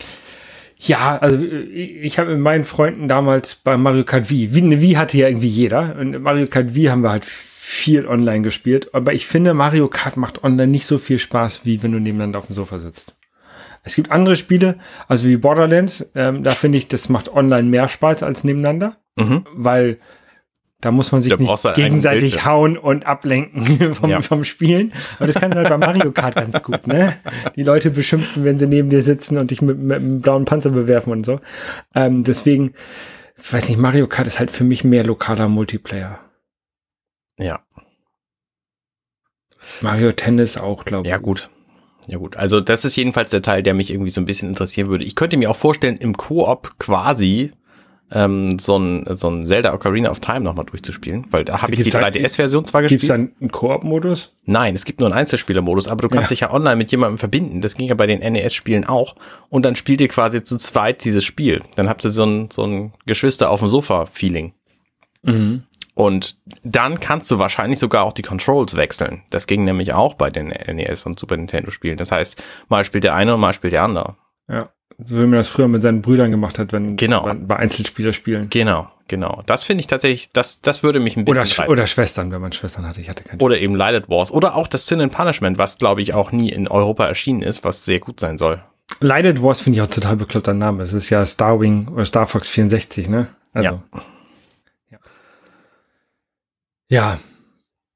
Ja, also ich habe mit meinen Freunden damals bei Mario Kart Wii, eine Wii hatte ja irgendwie jeder, und Mario Kart Wii haben wir halt viel online gespielt. Aber ich finde, Mario Kart macht online nicht so viel Spaß, wie wenn du nebeneinander auf dem Sofa sitzt. Es gibt andere Spiele, also wie Borderlands, ähm, da finde ich, das macht online mehr Spaß als nebeneinander, mhm. weil da muss man sich nicht gegenseitig hauen und ablenken vom, ja. vom Spielen. Aber das kannst du halt bei Mario Kart ganz gut, ne? Die Leute beschimpfen, wenn sie neben dir sitzen und dich mit, mit einem blauen Panzer bewerfen und so. Ähm, deswegen, ich weiß nicht, Mario Kart ist halt für mich mehr lokaler Multiplayer. Ja. Mario Tennis auch, glaube ich. Ja, gut. Ja gut, also das ist jedenfalls der Teil, der mich irgendwie so ein bisschen interessieren würde. Ich könnte mir auch vorstellen, im Koop quasi Ähm, so ein so ein Zelda Ocarina of Time nochmal durchzuspielen, weil da habe ich die drei D S Version zwar gespielt. Gibt es dann einen Koop-Modus? Nein, es gibt nur einen Einzelspieler-Modus, aber du kannst ja. dich ja online mit jemandem verbinden. Das ging ja bei den N E S-Spielen auch. Und dann spielt ihr quasi zu zweit dieses Spiel. Dann habt ihr so ein, so ein Geschwister-auf-dem-Sofa-Feeling. Mhm. Und dann kannst du wahrscheinlich sogar auch die Controls wechseln. Das ging nämlich auch bei den N E S- und Super Nintendo-Spielen. Das heißt, mal spielt der eine und mal spielt der andere. Ja. So wie man das früher mit seinen Brüdern gemacht hat, wenn genau. bei Einzelspieler spielen. Genau, genau. Das finde ich tatsächlich, das das würde mich ein bisschen reizen. Oder, oder Schwestern, wenn man Schwestern hatte. Ich hatte keine. Oder eben Lighted Wars. Oder auch das Sin and Punishment, was, glaube ich, auch nie in Europa erschienen ist, was sehr gut sein soll. Lighted Wars finde ich auch total bekloppter Name. Das ist ja Starwing oder Star Fox vierundsechzig, ne? Also. Ja. Ja. ja.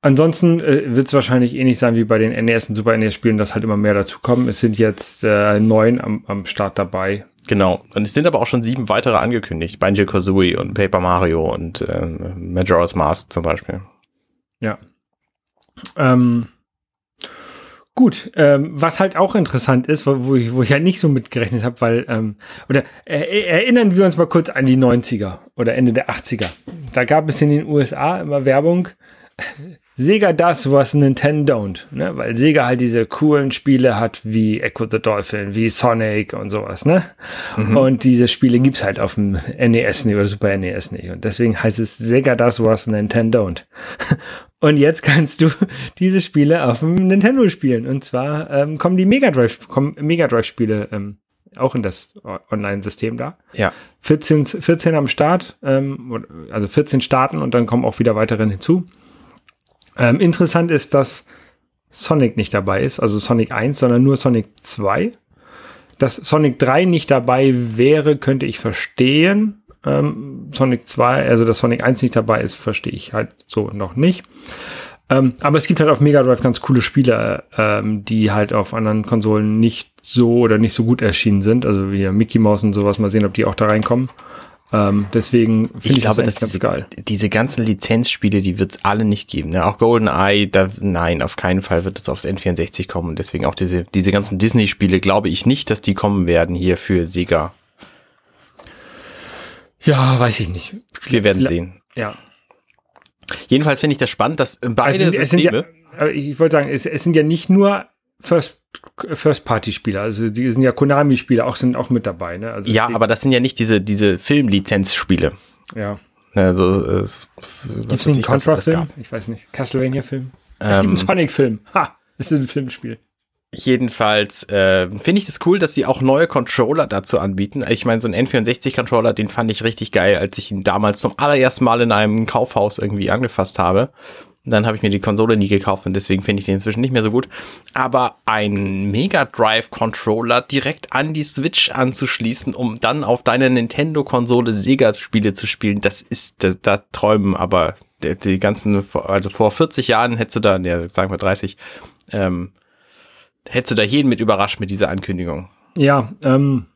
Ansonsten äh, wird es wahrscheinlich ähnlich sein wie bei den N E S und Super N E S Spielen, dass halt immer mehr dazukommen. Es sind jetzt äh, neun am, am Start dabei. Genau. Und es sind aber auch schon sieben weitere angekündigt. Banjo-Kazooie und Paper Mario und äh, Majora's Mask zum Beispiel. Ja. Ähm, gut. Ähm, was halt auch interessant ist, wo, wo, ich, wo ich halt nicht so mitgerechnet habe, weil, ähm, oder er, erinnern wir uns mal kurz an die neunziger oder Ende der achtziger. Da gab es in den U S A immer Werbung, Sega das, was Nintendo don't, ne? Weil Sega halt diese coolen Spiele hat wie Echo the Dolphin, wie Sonic und sowas, ne? Mhm. Und diese Spiele gibt's halt auf dem N E S nicht oder Super N E S nicht. Und deswegen heißt es Sega das, was Nintendo don't. Und jetzt kannst du diese Spiele auf dem Nintendo spielen. Und zwar ähm, kommen die Mega Drive, kommen Mega Drive Spiele ähm, auch in das Online-System da. Ja. vierzehn, vierzehn am Start, ähm, also vierzehn starten und dann kommen auch wieder weitere hinzu. Ähm, interessant ist, dass Sonic nicht dabei ist, also Sonic eins, sondern nur Sonic zwei. Dass Sonic drei nicht dabei wäre, könnte ich verstehen. Ähm, Sonic zwei, also dass Sonic eins nicht dabei ist, verstehe ich halt so noch nicht. Ähm, aber es gibt halt auf Mega Drive ganz coole Spiele, ähm, die halt auf anderen Konsolen nicht so oder nicht so gut erschienen sind. Also wie Mickey Mouse und sowas, mal sehen, ob die auch da reinkommen. Ähm, deswegen finde ich, ich glaube, das, das ganz diese, geil. Diese ganzen Lizenzspiele, die wird es alle nicht geben. Ne? Auch GoldenEye, da, nein, auf keinen Fall wird es aufs N vierundsechzig kommen. Und deswegen auch diese, diese ganzen Disney-Spiele, glaube ich nicht, dass die kommen werden hier für Sega. Ja, weiß ich nicht. Wir werden Vielleicht, sehen. Ja. Jedenfalls finde ich das spannend, dass beide also, Systeme... Ja, ich wollte sagen, es, es sind ja nicht nur First First-Party-Spieler, also die sind ja Konami-Spiele, auch sind auch mit dabei. Ne? Also ja, aber das sind ja nicht diese, diese Film-Lizenz-Spiele. Ja. Also, es, gibt es einen Contra-Film? Ich weiß nicht. Castlevania-Film? Ähm, es gibt einen Sonic-Film. Ha! Es ist ein Filmspiel. Jedenfalls äh, finde ich das cool, dass sie auch neue Controller dazu anbieten. Ich meine, so einen N vierundsechzig-Controller, den fand ich richtig geil, als ich ihn damals zum allerersten Mal in einem Kaufhaus irgendwie angefasst habe. Dann habe ich mir die Konsole nie gekauft und deswegen finde ich den inzwischen nicht mehr so gut. Aber ein Mega Drive Controller direkt an die Switch anzuschließen, um dann auf deiner Nintendo-Konsole Sega-Spiele zu spielen, das ist, da, da träumen aber die, die ganzen, also vor vierzig Jahren hättest du da, ne, sagen wir dreißig, ähm, hättest du da jeden mit überrascht mit dieser Ankündigung. Ja, ähm.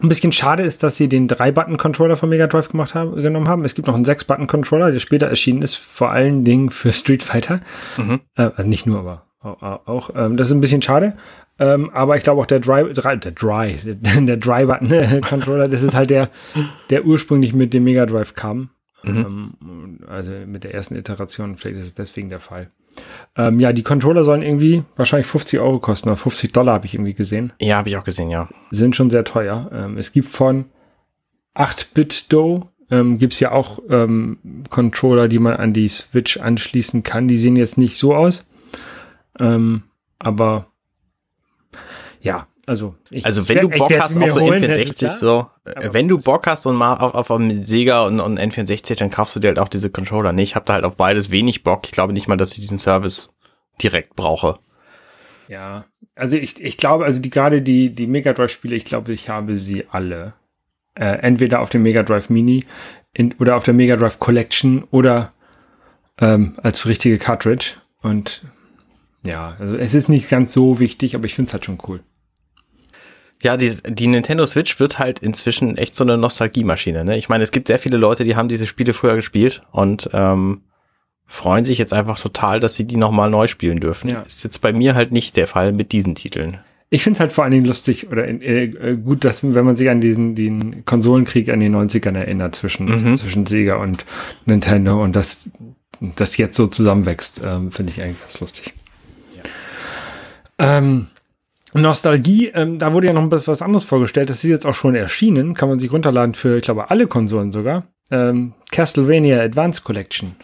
Ein bisschen schade ist, dass sie den drei-Button-Controller von Mega Drive gemacht haben, genommen haben. Es gibt noch einen sechs-Button-Controller, der später erschienen ist, vor allen Dingen für Street Fighter. Mhm. Äh, also nicht nur, aber auch. auch ähm, das ist ein bisschen schade. Ähm, aber ich glaube auch der Dry, Dry, der Dry, der Dry-Button-Controller, das ist halt der, der ursprünglich mit dem Mega Drive kam. Mhm. Ähm, also mit der ersten Iteration, vielleicht ist es deswegen der Fall. Ähm, ja, die Controller sollen irgendwie wahrscheinlich fünfzig Euro kosten, oder fünfzig Dollar habe ich irgendwie gesehen. Ja, habe ich auch gesehen, ja. Sind schon sehr teuer. Ähm, es gibt von acht-Bit-Do ähm, gibt es ja auch ähm, Controller, die man an die Switch anschließen kann. Die sehen jetzt nicht so aus. Ähm, aber ja, also ich, also wenn ich, du Bock hast auf so holen, N vierundsechzig, so, aber wenn du Bock hast und mal auf, auf einem Sega und, und N vierundsechzig, dann kaufst du dir halt auch diese Controller. Nee, ich habe da halt auf beides wenig Bock. Ich glaube nicht mal, dass ich diesen Service direkt brauche. Ja, also ich, ich glaube, also die gerade die, die Mega Drive-Spiele, ich glaube, ich habe sie alle. Äh, entweder auf dem Mega Drive Mini in, oder auf der Mega Drive Collection oder ähm, als richtige Cartridge. Und ja, also es ist nicht ganz so wichtig, aber ich finde es halt schon cool. Ja, die, die Nintendo Switch wird halt inzwischen echt so eine Nostalgiemaschine, ne? Ich meine, es gibt sehr viele Leute, die haben diese Spiele früher gespielt und ähm, freuen sich jetzt einfach total, dass sie die nochmal neu spielen dürfen. Ja. Ist jetzt bei mir halt nicht der Fall mit diesen Titeln. Ich find's halt vor allen Dingen lustig oder äh, gut, dass wenn man sich an diesen den Konsolenkrieg an den neunzigern erinnert zwischen mhm. zwischen Sega und Nintendo und das das jetzt so zusammenwächst, ähm, finde ich eigentlich ganz lustig. Ja. Ähm, Nostalgie, ähm, da wurde ja noch ein bisschen was anderes vorgestellt. Das ist jetzt auch schon erschienen. Kann man sich runterladen für, ich glaube, alle Konsolen sogar. Ähm, Castlevania Advance Collection.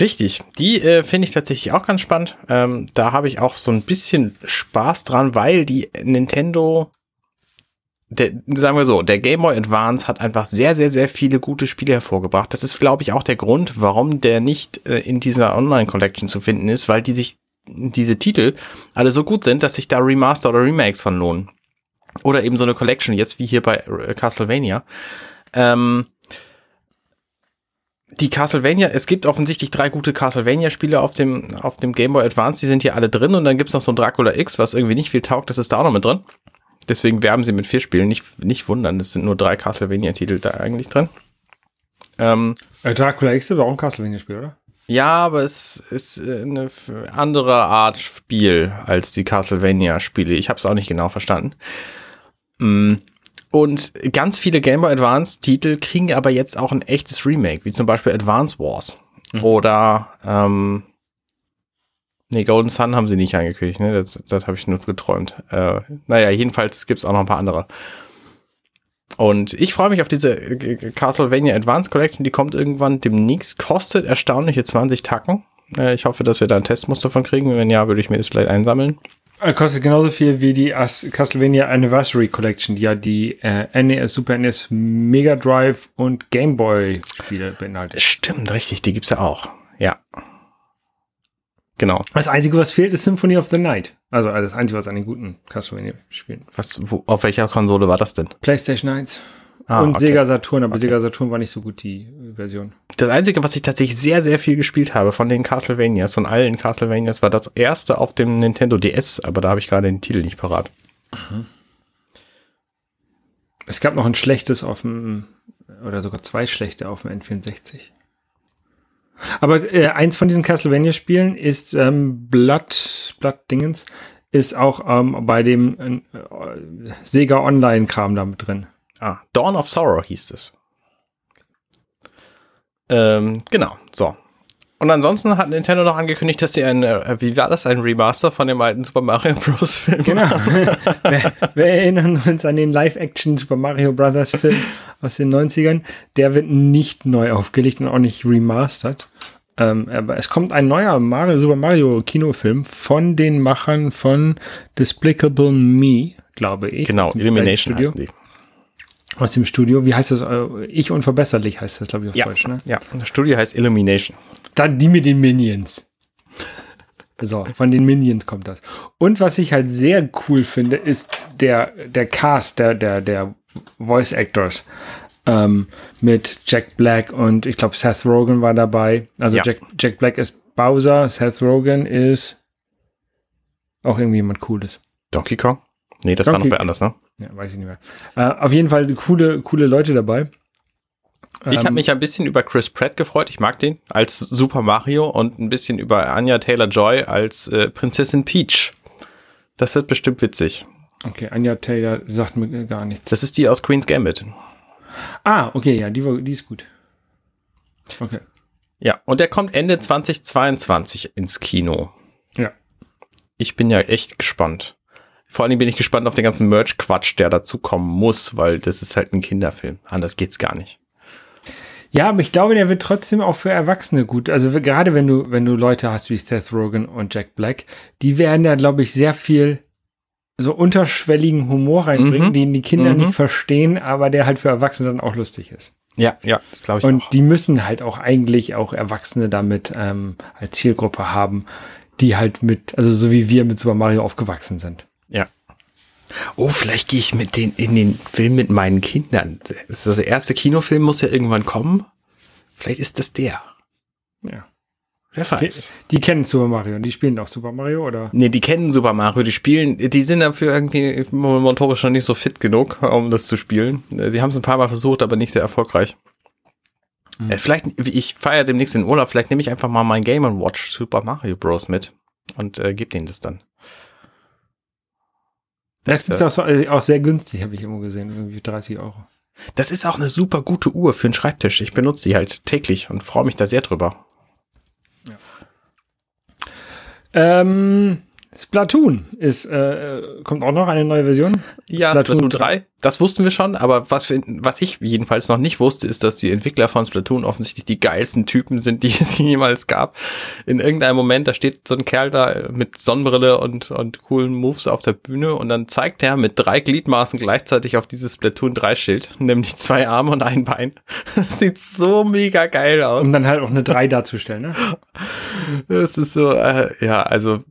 Richtig. Die äh, finde ich tatsächlich auch ganz spannend. Ähm, da habe ich auch so ein bisschen Spaß dran, weil die Nintendo, der, sagen wir so, der Game Boy Advance hat einfach sehr, sehr, sehr viele gute Spiele hervorgebracht. Das ist, glaube ich, auch der Grund, warum der nicht äh, in dieser Online-Collection zu finden ist, weil die sich diese Titel alle so gut sind, dass sich da Remaster oder Remakes von lohnen. Oder eben so eine Collection, jetzt wie hier bei Castlevania. Ähm, die Castlevania, es gibt offensichtlich drei gute Castlevania-Spiele auf dem, auf dem Game Boy Advance, die sind hier alle drin und dann gibt es noch so ein Dracula X, was irgendwie nicht viel taugt, das ist da auch noch mit drin. Deswegen werben sie mit vier Spielen. Nicht, nicht wundern, es sind nur drei Castlevania-Titel da eigentlich drin. Ähm, Dracula X ist auch ein Castlevania-Spiel, oder? Ja, aber es ist eine andere Art Spiel als die Castlevania-Spiele. Ich habe es auch nicht genau verstanden. Und ganz viele Game Boy Advance-Titel kriegen aber jetzt auch ein echtes Remake, wie zum Beispiel Advance Wars. Mhm. Oder ähm, nee, Golden Sun haben sie nicht angekündigt, ne? Das, das habe ich nur geträumt. Äh, naja, jedenfalls gibt's auch noch ein paar andere. Und ich freue mich auf diese Castlevania Advance Collection, die kommt irgendwann demnächst, kostet erstaunliche zwanzig Tacken. Äh, ich hoffe, dass wir da ein Testmuster von kriegen. Wenn ja, würde ich mir das vielleicht einsammeln. Kostet genauso viel wie die As- Castlevania Anniversary Collection, die ja die äh, N E S, Super N E S, Mega Drive und Game Boy Spiele beinhaltet. Stimmt, richtig, die gibt's ja auch. Ja. Genau. Das Einzige, was fehlt, ist Symphony of the Night. Also das Einzige, was an den guten Castlevania spielen. Was, wo, auf welcher Konsole war das denn? PlayStation eins. Ah, und okay. Sega Saturn, aber okay. Sega Saturn war nicht so gut, die Version. Das Einzige, was ich tatsächlich sehr, sehr viel gespielt habe von den Castlevanias, von allen Castlevanias, war das erste auf dem Nintendo D S, aber da habe ich gerade den Titel nicht parat. Mhm. Es gab noch ein schlechtes auf dem, oder sogar zwei schlechte auf dem N vierundsechzig. Aber äh, eins von diesen Castlevania-Spielen ist ähm, Blood, Blood Dingens, ist auch ähm, bei dem äh, Sega Online-Kram da mit drin. Ah, Dawn of Sorrow hieß es. Ähm, genau, so. Und ansonsten hat Nintendo noch angekündigt, dass sie ein, äh, wie war das, ein Remaster von dem alten Super Mario Bros. Film Genau. wir, wir erinnern uns an den Live-Action Super Mario Brothers Film aus den neunzigern. Der wird nicht neu aufgelegt und auch nicht remastert. Ähm, aber es kommt ein neuer Mario, Super Mario Kinofilm von den Machern von Despicable Me, glaube ich. Genau, Illumination heißt die. Aus dem Studio, wie heißt das? Ich unverbesserlich heißt das, glaube ich, auf ja, Deutsch, ne? Ja, das Studio heißt Illumination. Da die mit den Minions. So, von den Minions kommt das. Und was ich halt sehr cool finde, ist der, der Cast, der, der, der Voice Actors. Ähm, mit Jack Black und ich glaube Seth Rogen war dabei. Also ja. Jack, Jack Black ist Bowser, Seth Rogen ist auch irgendwie jemand Cooles. Donkey Kong? Nee, das Donkey war noch wer anders, ne? Ja, weiß ich nicht mehr. Uh, auf jeden Fall coole, coole Leute dabei. Ich ähm, habe mich ein bisschen über Chris Pratt gefreut. Ich mag den als Super Mario und ein bisschen über Anya Taylor-Joy als äh, Prinzessin Peach. Das wird bestimmt witzig. Okay, Anya Taylor sagt mir gar nichts. Das ist die aus Queen's Gambit. Ah, okay, ja, die, war, die ist gut. Okay. Ja, und der kommt Ende zweitausendzweiundzwanzig ins Kino. Ja. Ich bin ja echt gespannt. Vor allem bin ich gespannt auf den ganzen Merch-Quatsch, der dazukommen muss, weil das ist halt ein Kinderfilm. Anders geht's gar nicht. Ja, aber ich glaube, der wird trotzdem auch für Erwachsene gut. Also gerade wenn du, wenn du Leute hast wie Seth Rogen und Jack Black, die werden da, glaube ich, sehr viel so unterschwelligen Humor reinbringen, mhm. den die Kinder mhm. nicht verstehen, aber der halt für Erwachsene dann auch lustig ist. Ja, ja, das glaube ich und auch. Und die müssen halt auch eigentlich auch Erwachsene damit ähm, als Zielgruppe haben, die halt mit, also so wie wir mit Super Mario aufgewachsen sind. Ja. Oh, vielleicht gehe ich mit den in den Film mit meinen Kindern. Das ist der erste Kinofilm, muss ja irgendwann kommen. Vielleicht ist das der. Ja. Wer weiß. Die, die kennen Super Mario. Die spielen auch Super Mario, oder? Nee, die kennen Super Mario. Die spielen, die sind dafür irgendwie motorisch noch nicht so fit genug, um das zu spielen. Die haben es ein paar Mal versucht, aber nicht sehr erfolgreich. Mhm. Vielleicht, ich feiere demnächst in Urlaub, vielleicht nehme ich einfach mal mein Game and Watch Super Mario Bros. Mit und äh, gebe denen das dann. Das gibt es auch, so, also auch sehr günstig, habe ich immer gesehen, irgendwie dreißig Euro. Das ist auch eine super gute Uhr für den Schreibtisch. Ich benutze die halt täglich und freue mich da sehr drüber. Ja. Ähm, Splatoon ist, äh, kommt auch noch eine neue Version. Ja, Splatoon drei. Das wussten wir schon, aber was, was ich jedenfalls noch nicht wusste, ist, dass die Entwickler von Splatoon offensichtlich die geilsten Typen sind, die es jemals gab. In irgendeinem Moment, da steht so ein Kerl da mit Sonnenbrille und, und coolen Moves auf der Bühne und dann zeigt er mit drei Gliedmaßen gleichzeitig auf dieses Splatoon drei Schild, nämlich zwei Arme und ein Bein. Das sieht so mega geil aus. Um dann halt auch eine drei darzustellen, ne? Das ist so, äh, ja, also...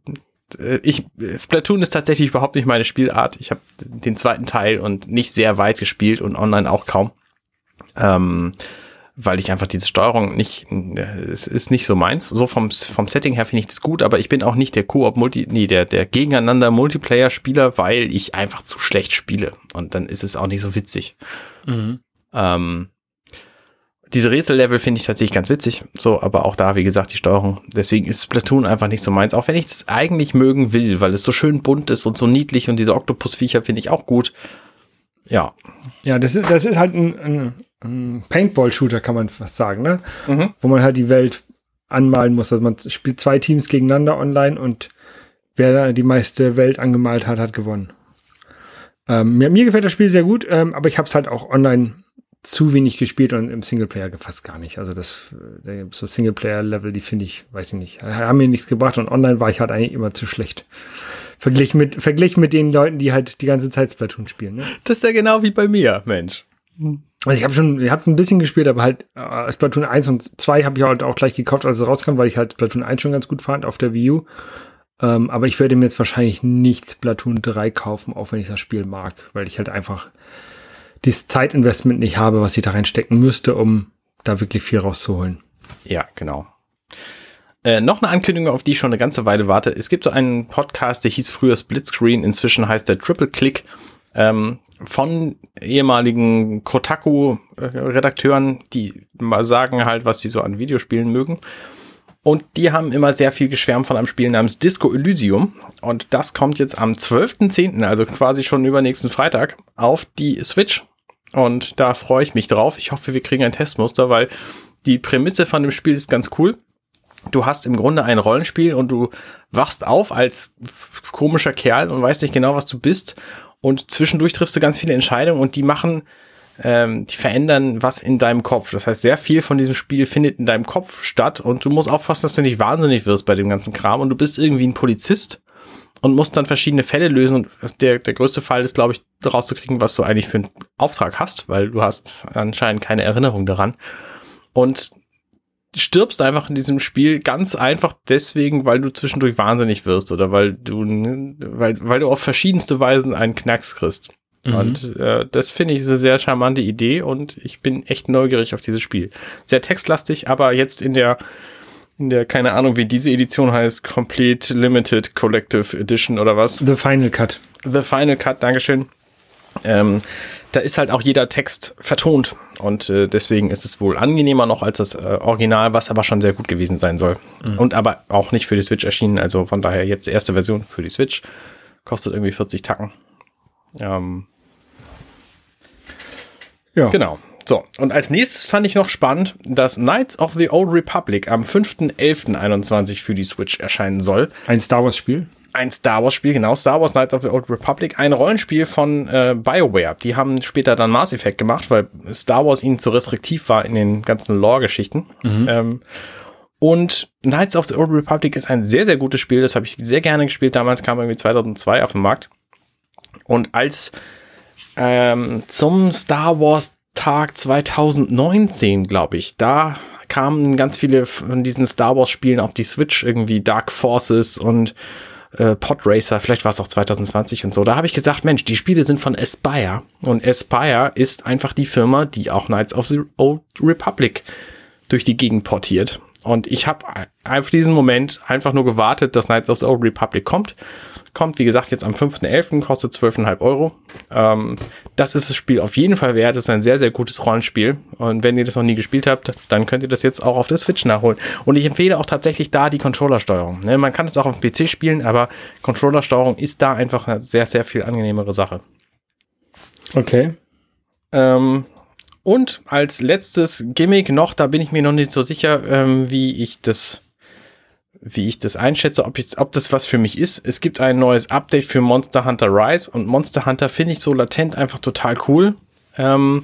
Ich, Splatoon ist tatsächlich überhaupt nicht meine Spielart. Ich habe den zweiten Teil und nicht sehr weit gespielt und online auch kaum. Ähm, weil ich einfach diese Steuerung nicht, es ist nicht so meins. So vom, vom Setting her finde ich das gut, aber ich bin auch nicht der Koop-Multi, nee, der, der Gegeneinander-Multiplayer-Spieler, weil ich einfach zu schlecht spiele. Und dann ist es auch nicht so witzig. Mhm. Ähm, diese Rätsellevel finde ich tatsächlich ganz witzig. So, aber auch da, wie gesagt, die Steuerung. Deswegen ist Splatoon einfach nicht so meins. Auch wenn ich das eigentlich mögen will, weil es so schön bunt ist und so niedlich und diese Oktopusviecher finde ich auch gut. Ja. Ja, das ist, das ist halt ein, ein, ein Paintball-Shooter, kann man fast sagen, ne? Mhm. Wo man halt die Welt anmalen muss. Also man spielt zwei Teams gegeneinander online und wer die meiste Welt angemalt hat, hat gewonnen. Ähm, mir, mir gefällt das Spiel sehr gut, ähm, aber ich habe es halt auch online zu wenig gespielt und im Singleplayer fast gar nicht. Also das so Singleplayer-Level, die finde ich, weiß ich nicht, haben mir nichts gebracht und online war ich halt eigentlich immer zu schlecht. Verglichen mit, verglichen mit den Leuten, die halt die ganze Zeit Splatoon spielen. Ne? Das ist ja genau wie bei mir, Mensch. Also ich habe schon, ich habe es ein bisschen gespielt, aber halt äh, Splatoon eins und zwei habe ich halt auch gleich gekauft, als es rauskam, weil ich halt Splatoon eins schon ganz gut fand auf der Wii U. Ähm, aber ich werde mir jetzt wahrscheinlich nicht Splatoon drei kaufen, auch wenn ich das Spiel mag, weil ich halt einfach dieses Zeitinvestment nicht habe, was ich da reinstecken müsste, um da wirklich viel rauszuholen. Ja, genau. Äh, noch eine Ankündigung, auf die ich schon eine ganze Weile warte. Es gibt so einen Podcast, der hieß früher Splitscreen, inzwischen heißt der Triple Click, ähm, von ehemaligen Kotaku-Redakteuren, die mal sagen halt, was die so an Videospielen mögen. Und die haben immer sehr viel geschwärmt von einem Spiel namens Disco Elysium. Und das kommt jetzt am zwölften zehnten, also quasi schon übernächsten Freitag, auf die Switch. Und da freue ich mich drauf. Ich hoffe, wir kriegen ein Testmuster, weil die Prämisse von dem Spiel ist ganz cool. Du hast im Grunde ein Rollenspiel und du wachst auf als komischer Kerl und weißt nicht genau, was du bist. Und zwischendurch triffst du ganz viele Entscheidungen und die machen... Ähm, die verändern was in deinem Kopf. Das heißt, sehr viel von diesem Spiel findet in deinem Kopf statt und du musst aufpassen, dass du nicht wahnsinnig wirst bei dem ganzen Kram und du bist irgendwie ein Polizist und musst dann verschiedene Fälle lösen und der, der größte Fall ist, glaube ich, rauszukriegen, was du eigentlich für einen Auftrag hast, weil du hast anscheinend keine Erinnerung daran und stirbst einfach in diesem Spiel ganz einfach deswegen, weil du zwischendurch wahnsinnig wirst oder weil du, weil, weil du auf verschiedenste Weisen einen Knacks kriegst. Und äh, das finde ich eine sehr charmante Idee und ich bin echt neugierig auf dieses Spiel. Sehr textlastig, aber jetzt in der, in der keine Ahnung, wie diese Edition heißt, Complete Limited Collective Edition oder was? The Final Cut. The Final Cut, Dankeschön. Ähm, da ist halt auch jeder Text vertont und äh, deswegen ist es wohl angenehmer noch als das äh, Original, was aber schon sehr gut gewesen sein soll. Mhm. Und aber auch nicht für die Switch erschienen, also von daher jetzt die erste Version für die Switch. Kostet irgendwie vierzig Tacken. Ähm... Ja. Genau. So, und als nächstes fand ich noch spannend, dass Knights of the Old Republic am fünften elften einundzwanzig für die Switch erscheinen soll. Ein Star Wars Spiel? Ein Star Wars Spiel, genau. Star Wars Knights of the Old Republic. Ein Rollenspiel von äh, BioWare. Die haben später dann Mass Effect gemacht, weil Star Wars ihnen zu restriktiv war in den ganzen Lore-Geschichten. Mhm. Ähm, und Knights of the Old Republic ist ein sehr, sehr gutes Spiel. Das habe ich sehr gerne gespielt. Damals kam irgendwie zweitausendzwei auf den Markt. Und als ähm, zum Star Wars Tag zweitausendneunzehn, glaube ich, da kamen ganz viele von diesen Star Wars Spielen auf die Switch, irgendwie Dark Forces und äh, Podracer, vielleicht war es auch zweitausendzwanzig und so. Da habe ich gesagt, Mensch, die Spiele sind von Aspyr und Aspyr ist einfach die Firma, die auch Knights of the Old Republic durch die Gegend portiert. Und ich habe auf diesen Moment einfach nur gewartet, dass Knights of the Old Republic kommt. Kommt, wie gesagt, jetzt am fünften elften, kostet zwölf Komma fünf Euro. Ähm, das ist das Spiel auf jeden Fall wert. Das ist ein sehr, sehr gutes Rollenspiel. Und wenn ihr das noch nie gespielt habt, dann könnt ihr das jetzt auch auf der Switch nachholen. Und ich empfehle auch tatsächlich da die Controllersteuerung. Ne, man kann es auch auf dem P C spielen, aber Controllersteuerung ist da einfach eine sehr, sehr viel angenehmere Sache. Okay. Ähm... Und als letztes Gimmick noch, da bin ich mir noch nicht so sicher, ähm, wie ich das, wie ich das einschätze, ob, ich, ob das was für mich ist. Es gibt ein neues Update für Monster Hunter Rise und Monster Hunter finde ich so latent einfach total cool. Ähm,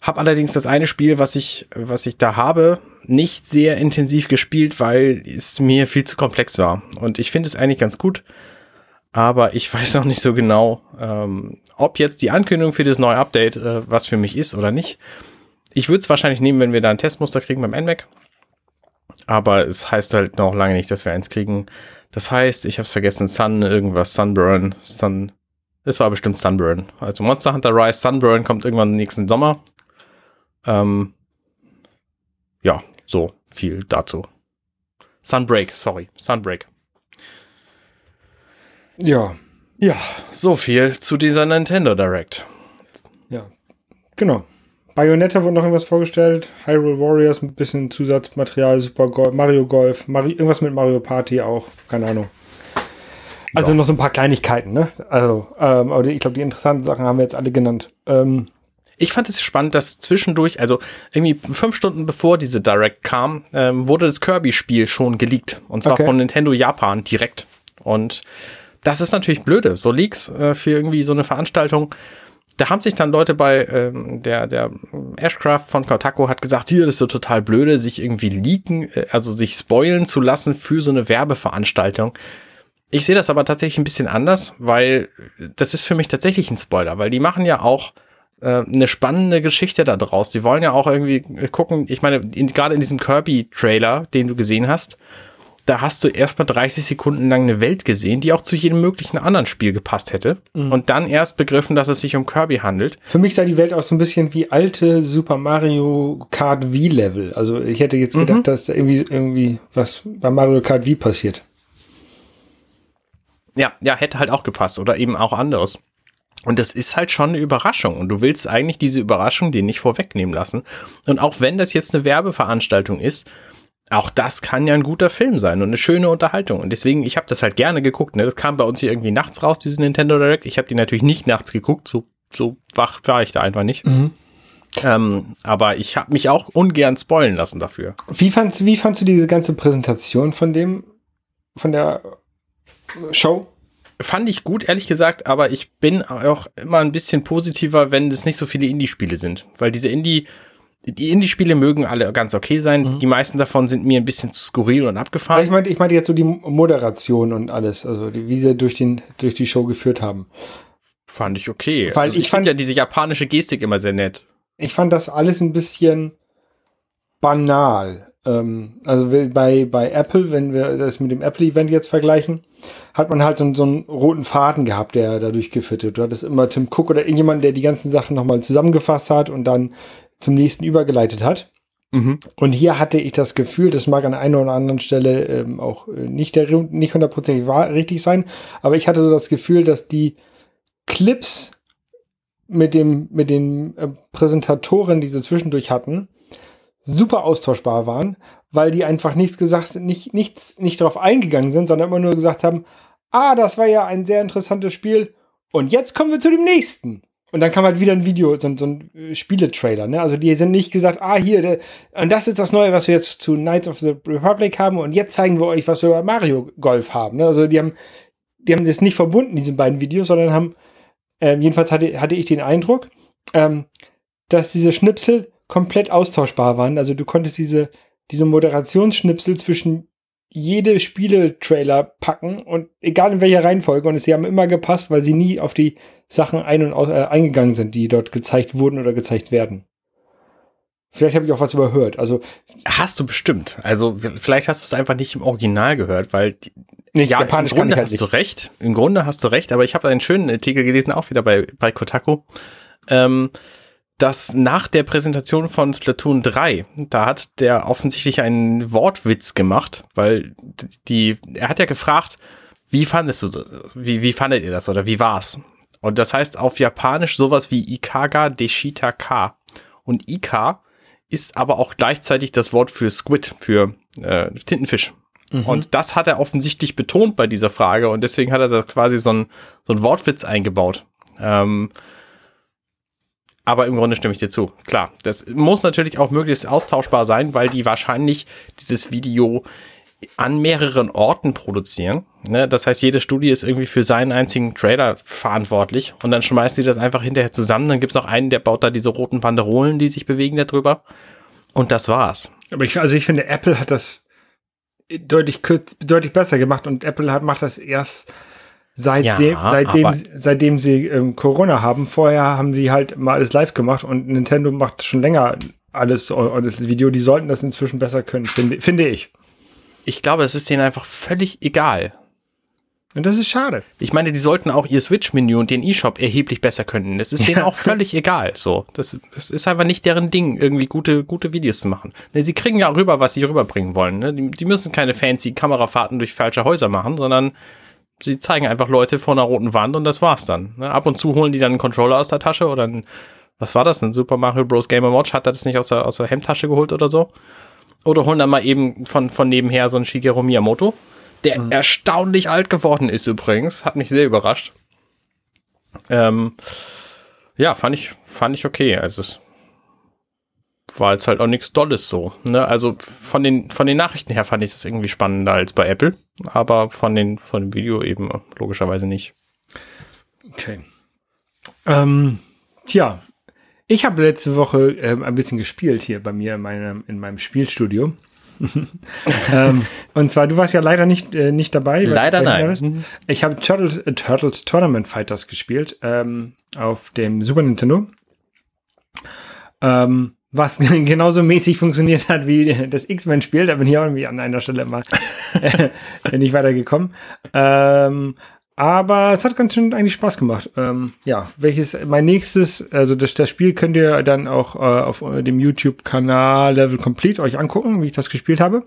hab allerdings das eine Spiel, was ich, was ich da habe, nicht sehr intensiv gespielt, weil es mir viel zu komplex war. Und ich finde es eigentlich ganz gut. Aber ich weiß noch nicht so genau, ähm, ob jetzt die Ankündigung für das neue Update äh, was für mich ist oder nicht. Ich würde es wahrscheinlich nehmen, wenn wir da ein Testmuster kriegen beim N Mac. Aber es heißt halt noch lange nicht, dass wir eins kriegen. Das heißt, ich habe es vergessen, Sun irgendwas, Sunburn, Sun. Es war bestimmt Sunburn. Also Monster Hunter Rise, Sunburn kommt irgendwann nächsten Sommer. Ähm, ja, so viel dazu. Sunbreak, sorry, Sunbreak. Ja. Ja, so viel zu dieser Nintendo Direct. Ja, genau. Bayonetta wurde noch irgendwas vorgestellt, Hyrule Warriors mit ein bisschen Zusatzmaterial, Super Golf, Mario Golf, Mario, irgendwas mit Mario Party auch, keine Ahnung. Also ja. Noch so ein paar Kleinigkeiten, ne? Also, ähm, aber ich glaube, die interessanten Sachen haben wir jetzt alle genannt. Ähm, ich fand es spannend, dass zwischendurch, also irgendwie fünf Stunden bevor diese Direct kam, ähm, wurde das Kirby-Spiel schon geleakt. Und zwar okay. von Nintendo Japan direkt. Und das ist natürlich blöde. So Leaks äh, für irgendwie so eine Veranstaltung. Da haben sich dann Leute bei, ähm, der, der Ashcraft von Kotaku hat gesagt, hier, das ist so total blöde, sich irgendwie leaken, also sich spoilen zu lassen für so eine Werbeveranstaltung. Ich sehe das aber tatsächlich ein bisschen anders, weil das ist für mich tatsächlich ein Spoiler, weil die machen ja auch äh, eine spannende Geschichte da draus. Die wollen ja auch irgendwie gucken, ich meine, gerade in diesem Kirby-Trailer, den du gesehen hast, da hast du erstmal dreißig Sekunden lang eine Welt gesehen, die auch zu jedem möglichen anderen Spiel gepasst hätte. Mhm. Und dann erst begriffen, dass es sich um Kirby handelt. Für mich sah die Welt auch so ein bisschen wie alte Super Mario Kart Wii-Level. Also ich hätte jetzt gedacht, mhm. dass da irgendwie, irgendwie was bei Mario Kart Wii passiert. Ja, ja, hätte halt auch gepasst oder eben auch anderes. Und das ist halt schon eine Überraschung. Und du willst eigentlich diese Überraschung dir nicht vorwegnehmen lassen. Und auch wenn das jetzt eine Werbeveranstaltung ist, auch das kann ja ein guter Film sein und eine schöne Unterhaltung. Und deswegen, ich habe das halt gerne geguckt. Ne? Das kam bei uns hier irgendwie nachts raus, diese Nintendo Direct. Ich habe die natürlich nicht nachts geguckt. So, so wach war ich da einfach nicht. Mhm. Ähm, aber ich habe mich auch ungern spoilen lassen dafür. Wie fandst, wie fandst du diese ganze Präsentation von dem, von der Show? Fand ich gut, ehrlich gesagt, aber ich bin auch immer ein bisschen positiver, wenn es nicht so viele Indie-Spiele sind. Weil diese Indie- Die Indie-Spiele mögen alle ganz okay sein. Mhm. Die meisten davon sind mir ein bisschen zu skurril und abgefahren. Aber ich meinte, ich meinte jetzt so die Moderation und alles, also die, wie sie durch, den, durch die Show geführt haben. Fand ich okay. Weil also ich, ich fand ja diese japanische Gestik immer sehr nett. Ich fand das alles ein bisschen banal. Ähm, also bei, bei Apple, wenn wir das mit dem Apple-Event jetzt vergleichen, hat man halt so, so einen roten Faden gehabt, der da durchgeführt wird. Du hattest immer Tim Cook oder irgendjemand, der die ganzen Sachen nochmal zusammengefasst hat und dann zum nächsten übergeleitet hat. Mhm. Und hier hatte ich das Gefühl, das mag an einer oder anderen Stelle ähm, auch nicht, der, nicht hundertprozentig wahr, richtig sein, aber ich hatte so das Gefühl, dass die Clips mit, dem, mit den äh, Präsentatoren, die sie zwischendurch hatten, super austauschbar waren, weil die einfach nichts gesagt, nicht, nichts, nicht drauf eingegangen sind, sondern immer nur gesagt haben, ah, das war ja ein sehr interessantes Spiel und jetzt kommen wir zu dem nächsten. Und dann kam halt wieder ein Video, so, so ein Spieletrailer, ne? Also die sind nicht gesagt, ah, hier, der, und das ist das Neue, was wir jetzt zu Knights of the Republic haben und jetzt zeigen wir euch, was wir bei Mario Golf haben, ne? Also die haben, die haben das nicht verbunden, diese beiden Videos, sondern haben, äh, jedenfalls hatte, hatte ich den Eindruck, ähm, dass diese Schnipsel komplett austauschbar waren. Also du konntest diese, diese Moderationsschnipsel zwischen jede Spieletrailer packen und egal in welcher Reihenfolge und sie haben immer gepasst, weil sie nie auf die Sachen ein- und aus, äh, eingegangen sind, die dort gezeigt wurden oder gezeigt werden. Vielleicht habe ich auch was überhört. Also hast du bestimmt. Also vielleicht hast du es einfach nicht im Original gehört, weil die, nicht, ja, im Grunde halt hast nicht. du recht. Im Grunde hast du recht, aber ich habe einen schönen Artikel gelesen, auch wieder bei, bei Kotaku, ähm, dass nach der Präsentation von Splatoon drei, da hat der offensichtlich einen Wortwitz gemacht, weil die, er hat ja gefragt, wie fandest du, wie, wie fandet ihr das oder wie war's? Und das heißt auf Japanisch sowas wie Ikaga Deshita Ka. Und Ika ist aber auch gleichzeitig das Wort für Squid, für äh, Tintenfisch. Mhm. Und das hat er offensichtlich betont bei dieser Frage und deswegen hat er da quasi so einen so einen Wortwitz eingebaut. Ähm, Aber im Grunde stimme ich dir zu. Klar, das muss natürlich auch möglichst austauschbar sein, weil die wahrscheinlich dieses Video an mehreren Orten produzieren. Ne? Das heißt, jede Studie ist irgendwie für seinen einzigen Trailer verantwortlich. Und dann schmeißen die das einfach hinterher zusammen. Dann gibt es noch einen, der baut da diese roten Banderolen, die sich bewegen darüber. Und das war's. Aber ich, also ich finde, Apple hat das deutlich, kürz, deutlich besser gemacht. Und Apple hat, macht das erst... Seit ja, dem, seitdem, seitdem sie ähm, Corona haben, vorher haben die halt mal alles live gemacht und Nintendo macht schon länger alles das Video. Die sollten das inzwischen besser können, finde, finde ich. Ich glaube, es ist denen einfach völlig egal. Und das ist schade. Ich meine, die sollten auch ihr Switch-Menü und den eShop erheblich besser können. Das ist denen auch völlig egal. So, das, das ist einfach nicht deren Ding, irgendwie gute, gute Videos zu machen. Sie kriegen ja rüber, was sie rüberbringen wollen. Die, die müssen keine fancy Kamerafahrten durch falsche Häuser machen, sondern sie zeigen einfach Leute vor einer roten Wand und das war's dann. Ab und zu holen die dann einen Controller aus der Tasche oder ein, was war das, ein Super Mario Bros. Game and Watch, hat er das nicht aus der, aus der Hemdtasche geholt oder so? Oder holen dann mal eben von, von nebenher so einen Shigeru Miyamoto, der mhm. erstaunlich alt geworden ist übrigens, hat mich sehr überrascht. Ähm, ja, fand ich, fand ich okay, also es war jetzt halt auch nichts Dolles so, ne? Also von den, von den Nachrichten her fand ich das irgendwie spannender als bei Apple, aber von den, von dem Video eben logischerweise nicht. Okay. Ähm, tja, ich habe letzte Woche ähm, ein bisschen gespielt hier bei mir in meinem, in meinem Spielstudio. ähm, und zwar, du warst ja leider nicht, äh, nicht dabei. Leider nein. Ich habe Turtles, äh, Turtles Tournament Fighters gespielt ähm, auf dem Super Nintendo. Ähm, was genauso mäßig funktioniert hat wie das X-Men-Spiel. Da bin ich auch irgendwie an einer Stelle mal äh, nicht weitergekommen. Ähm, aber es hat ganz schön eigentlich Spaß gemacht. Ähm, ja, welches mein nächstes, also das, das Spiel könnt ihr dann auch äh, auf dem YouTube-Kanal Level Complete euch angucken, wie ich das gespielt habe.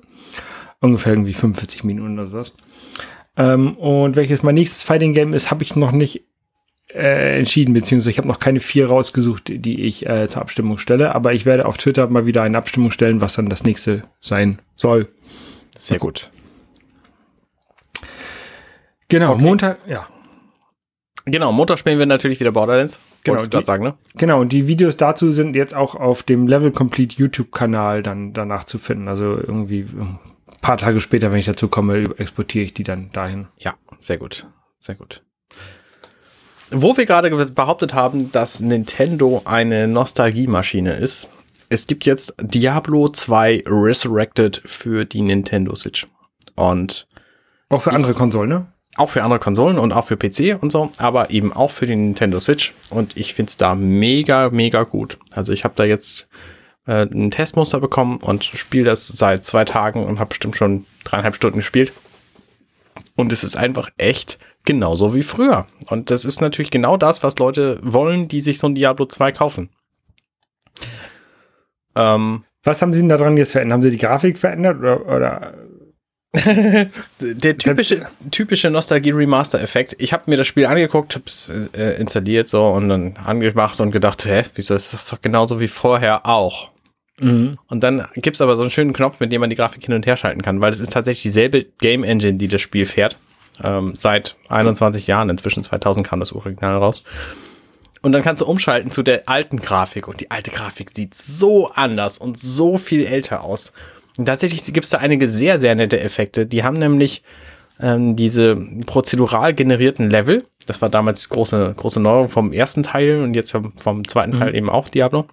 Ungefähr irgendwie fünfundvierzig Minuten oder sowas. Ähm, und welches mein nächstes Fighting Game ist, habe ich noch nicht äh, entschieden, beziehungsweise ich habe noch keine vier rausgesucht, die ich äh, zur Abstimmung stelle. Aber ich werde auf Twitter mal wieder eine Abstimmung stellen, was dann das nächste sein soll. Sehr gut. Genau, okay. Montag, ja. Genau, Montag spielen wir natürlich wieder Borderlands. Genau, wolltest du grad sagen, ne? Genau, und die Videos dazu sind jetzt auch auf dem Level Complete YouTube-Kanal dann danach zu finden. Also irgendwie ein paar Tage später, wenn ich dazu komme, exportiere ich die dann dahin. Ja, sehr gut, sehr gut. Wo wir gerade behauptet haben, dass Nintendo eine Nostalgiemaschine ist, es gibt jetzt Diablo zwei Resurrected für die Nintendo Switch. Und auch für andere Konsolen, ne? Auch für andere Konsolen und auch für P C und so, aber eben auch für den Nintendo Switch. Und ich find's da mega, mega gut. Also ich habe da jetzt äh, ein Testmuster bekommen und spiele das seit zwei Tagen und habe bestimmt schon dreieinhalb Stunden gespielt. Und es ist einfach echt genauso wie früher. Und das ist natürlich genau das, was Leute wollen, die sich so ein Diablo zwei kaufen. Ähm, was haben sie denn daran jetzt verändert? Haben sie die Grafik verändert oder... oder? Der typische, typische Nostalgie-Remaster-Effekt. Ich habe mir das Spiel angeguckt, hab's äh, installiert so und dann angemacht und gedacht, hä, wieso ist das doch genauso wie vorher auch? Mhm. Und dann gibt's aber so einen schönen Knopf, mit dem man die Grafik hin und her schalten kann, weil es ist tatsächlich dieselbe Game-Engine, die das Spiel fährt. Ähm, seit einundzwanzig Jahren, inzwischen zweitausend kam das Original raus. Und dann kannst du umschalten zu der alten Grafik und die alte Grafik sieht so anders und so viel älter aus. Tatsächlich gibt es da einige sehr, sehr nette Effekte. Die haben nämlich ähm, diese prozedural generierten Level. Das war damals große, große Neuerung vom ersten Teil und jetzt vom zweiten Teil mhm. eben auch Diablo.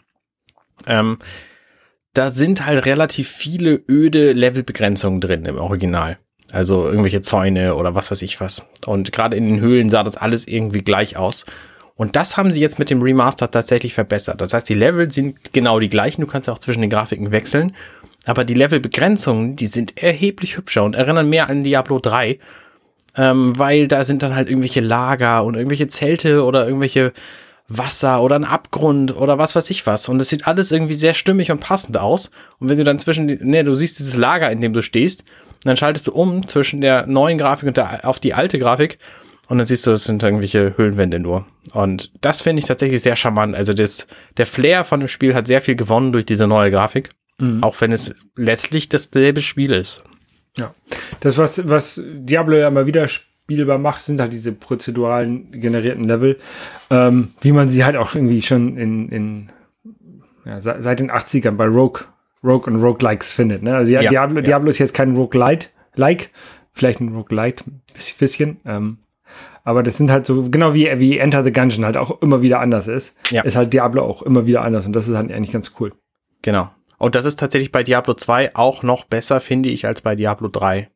Ähm, da sind halt relativ viele öde Levelbegrenzungen drin im Original. Also irgendwelche Zäune oder was weiß ich was. Und gerade in den Höhlen sah das alles irgendwie gleich aus. Und das haben sie jetzt mit dem Remaster tatsächlich verbessert. Das heißt, die Level sind genau die gleichen. Du kannst auch zwischen den Grafiken wechseln. Aber die Levelbegrenzungen, die sind erheblich hübscher und erinnern mehr an Diablo drei, ähm, weil da sind dann halt irgendwelche Lager und irgendwelche Zelte oder irgendwelche Wasser oder ein Abgrund oder was weiß ich was. Und das sieht alles irgendwie sehr stimmig und passend aus. Und wenn du dann zwischen, ne, du siehst dieses Lager, in dem du stehst, dann schaltest du um zwischen der neuen Grafik und der, auf die alte Grafik und dann siehst du, das sind irgendwelche Höhlenwände nur. Und das finde ich tatsächlich sehr charmant. Also das, der Flair von dem Spiel hat sehr viel gewonnen durch diese neue Grafik. Mhm. Auch wenn es letztlich dasselbe Spiel ist. Ja, das, was, was Diablo ja immer wieder spielbar macht, sind halt diese prozeduralen generierten Level, ähm, wie man sie halt auch irgendwie schon in, in ja, seit den achtzigern bei Rogue, Rogue und Roguelikes findet. Ne? Also ja, ja, Diablo, ja. Diablo ist jetzt kein Roguelite, like, vielleicht ein Roguelite, ein bisschen, ähm, aber das sind halt so, genau wie, wie Enter the Gungeon halt auch immer wieder anders ist, ja. ist halt Diablo auch immer wieder anders und das ist halt eigentlich ganz cool. Genau. Und das ist tatsächlich bei Diablo zwei auch noch besser, finde ich, als bei Diablo drei.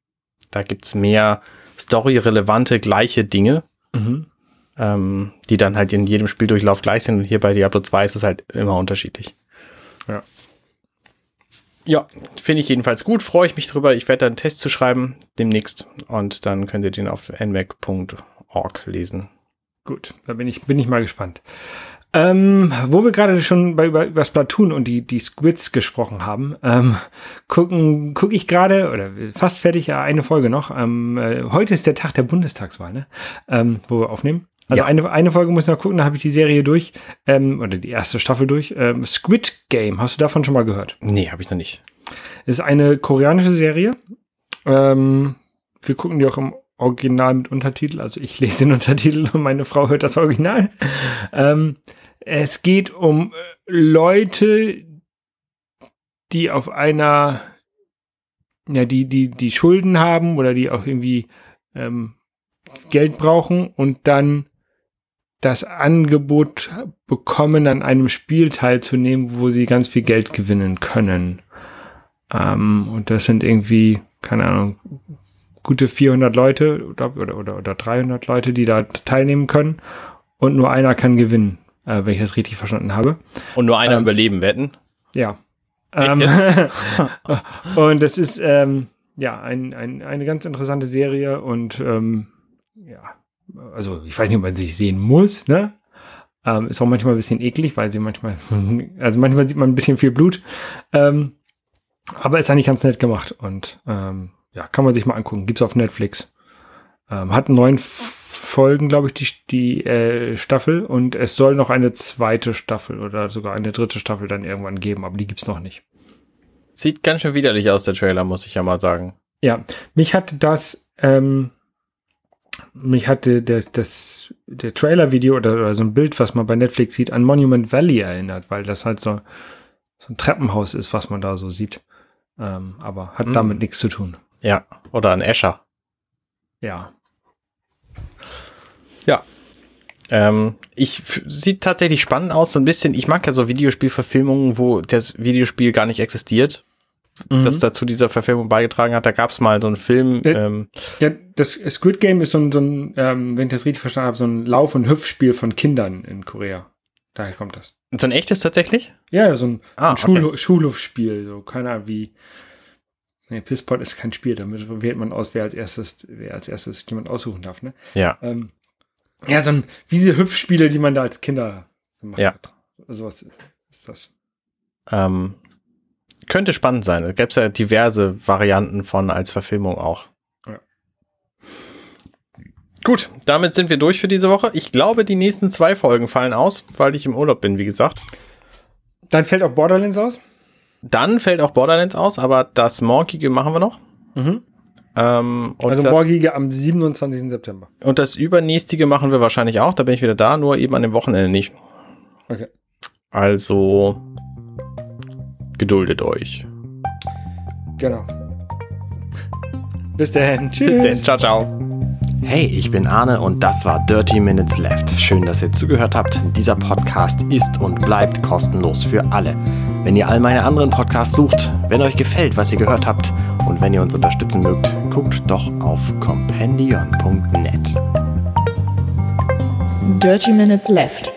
Da gibt's mehr storyrelevante, gleiche Dinge, mhm. ähm, die dann halt in jedem Spieldurchlauf gleich sind. Und hier bei Diablo zwei ist es halt immer unterschiedlich. Ja. Ja, finde ich jedenfalls gut, freue ich mich drüber. Ich werde da einen Test zu schreiben demnächst und dann könnt ihr den auf n mac punkt org lesen. Gut, da bin ich, bin ich mal gespannt. Ähm, wo wir gerade schon bei, über, über Splatoon und die, die Squids gesprochen haben, ähm, gucken, gucke ich gerade, oder fast fertig, ja, eine Folge noch. Ähm, äh, heute ist der Tag der Bundestagswahl, ne? Ähm, wo wir aufnehmen. Also ja. eine, eine Folge muss ich noch gucken, da habe ich die Serie durch, ähm, oder die erste Staffel durch. Ähm, Squid Game, hast du davon schon mal gehört? Nee, habe ich noch nicht. Ist eine koreanische Serie. Ähm, wir gucken die auch im Original mit Untertitel, also ich lese den Untertitel und meine Frau hört das Original. Ähm, es geht um Leute, die auf einer, ja, die, die, die Schulden haben oder die auch irgendwie ähm, Geld brauchen und dann das Angebot bekommen, an einem Spiel teilzunehmen, wo sie ganz viel Geld gewinnen können. Ähm, und das sind irgendwie, keine Ahnung, gute vierhundert Leute oder, oder, oder, oder dreihundert Leute, die da teilnehmen können und nur einer kann gewinnen, äh, wenn ich das richtig verstanden habe. Und nur einer ähm, überleben, wetten? Ja. Ähm, und das ist ähm, ja ein, ein, eine ganz interessante Serie und ähm, ja, also ich weiß nicht, ob man sich sehen muss, ne? Ähm, ist auch manchmal ein bisschen eklig, weil sie manchmal, also manchmal sieht man ein bisschen viel Blut, ähm, aber ist eigentlich ganz nett gemacht und ähm, ja, kann man sich mal angucken. Gibt's auf Netflix. Ähm, hat neun F- Folgen, glaube ich, die, die äh, Staffel. Und es soll noch eine zweite Staffel oder sogar eine dritte Staffel dann irgendwann geben. Aber die gibt's noch nicht. Sieht ganz schön widerlich aus, der Trailer, muss ich ja mal sagen. Ja, mich hatte das, ähm, mich hatte das, das der Trailer-Video oder, oder so ein Bild, was man bei Netflix sieht, an Monument Valley erinnert, weil das halt so, so ein Treppenhaus ist, was man da so sieht. Ähm, aber hat mhm. damit nichts zu tun. Ja, oder ein Escher. Ja. Ja. Ähm, ich f- sieht tatsächlich spannend aus, so ein bisschen. Ich mag ja so Videospielverfilmungen, wo das Videospiel gar nicht existiert, mhm. das dazu dieser Verfilmung beigetragen hat. Da gab es mal so einen Film. Ja, ähm, ja, das Squid Game ist so ein, so ein ähm, wenn ich das richtig verstanden habe, so ein Lauf- und Hüpfspiel von Kindern in Korea. Daher kommt das. So ein echtes tatsächlich? Ja, so ein, ah, ein Schul- okay. Schulhofspiel. So keiner wie... Nee, Pisspot ist kein Spiel, damit wählt man aus, wer als erstes, wer als erstes jemand aussuchen darf, ne? Ja. Ähm, ja, so ein, wie diese Hüpfspiele, die man da als Kinder gemacht ja. hat. Sowas ist, ist das. Ähm, könnte spannend sein. Es gäbe ja diverse Varianten von als Verfilmung auch. Ja. Gut, damit sind wir durch für diese Woche. Ich glaube, die nächsten zwei Folgen fallen aus, weil ich im Urlaub bin, wie gesagt. Dann fällt auch Borderlands aus? Dann fällt auch Borderlands aus, aber das Morgige machen wir noch. Mhm. Ähm, und also das, Morgige am siebenundzwanzigsten September. Und das Übernächstige machen wir wahrscheinlich auch. Da bin ich wieder da, nur eben an dem Wochenende nicht. Okay. Also geduldet euch. Genau. Bis dahin. Tschüss. Bis dahin. Ciao, ciao. Hey, ich bin Arne und das war Dirty Minutes Left. Schön, dass ihr zugehört habt. Dieser Podcast ist und bleibt kostenlos für alle. Wenn ihr all meine anderen Podcasts sucht, wenn euch gefällt, was ihr gehört habt und wenn ihr uns unterstützen mögt, guckt doch auf compendion punkt net. Dirty Minutes Left.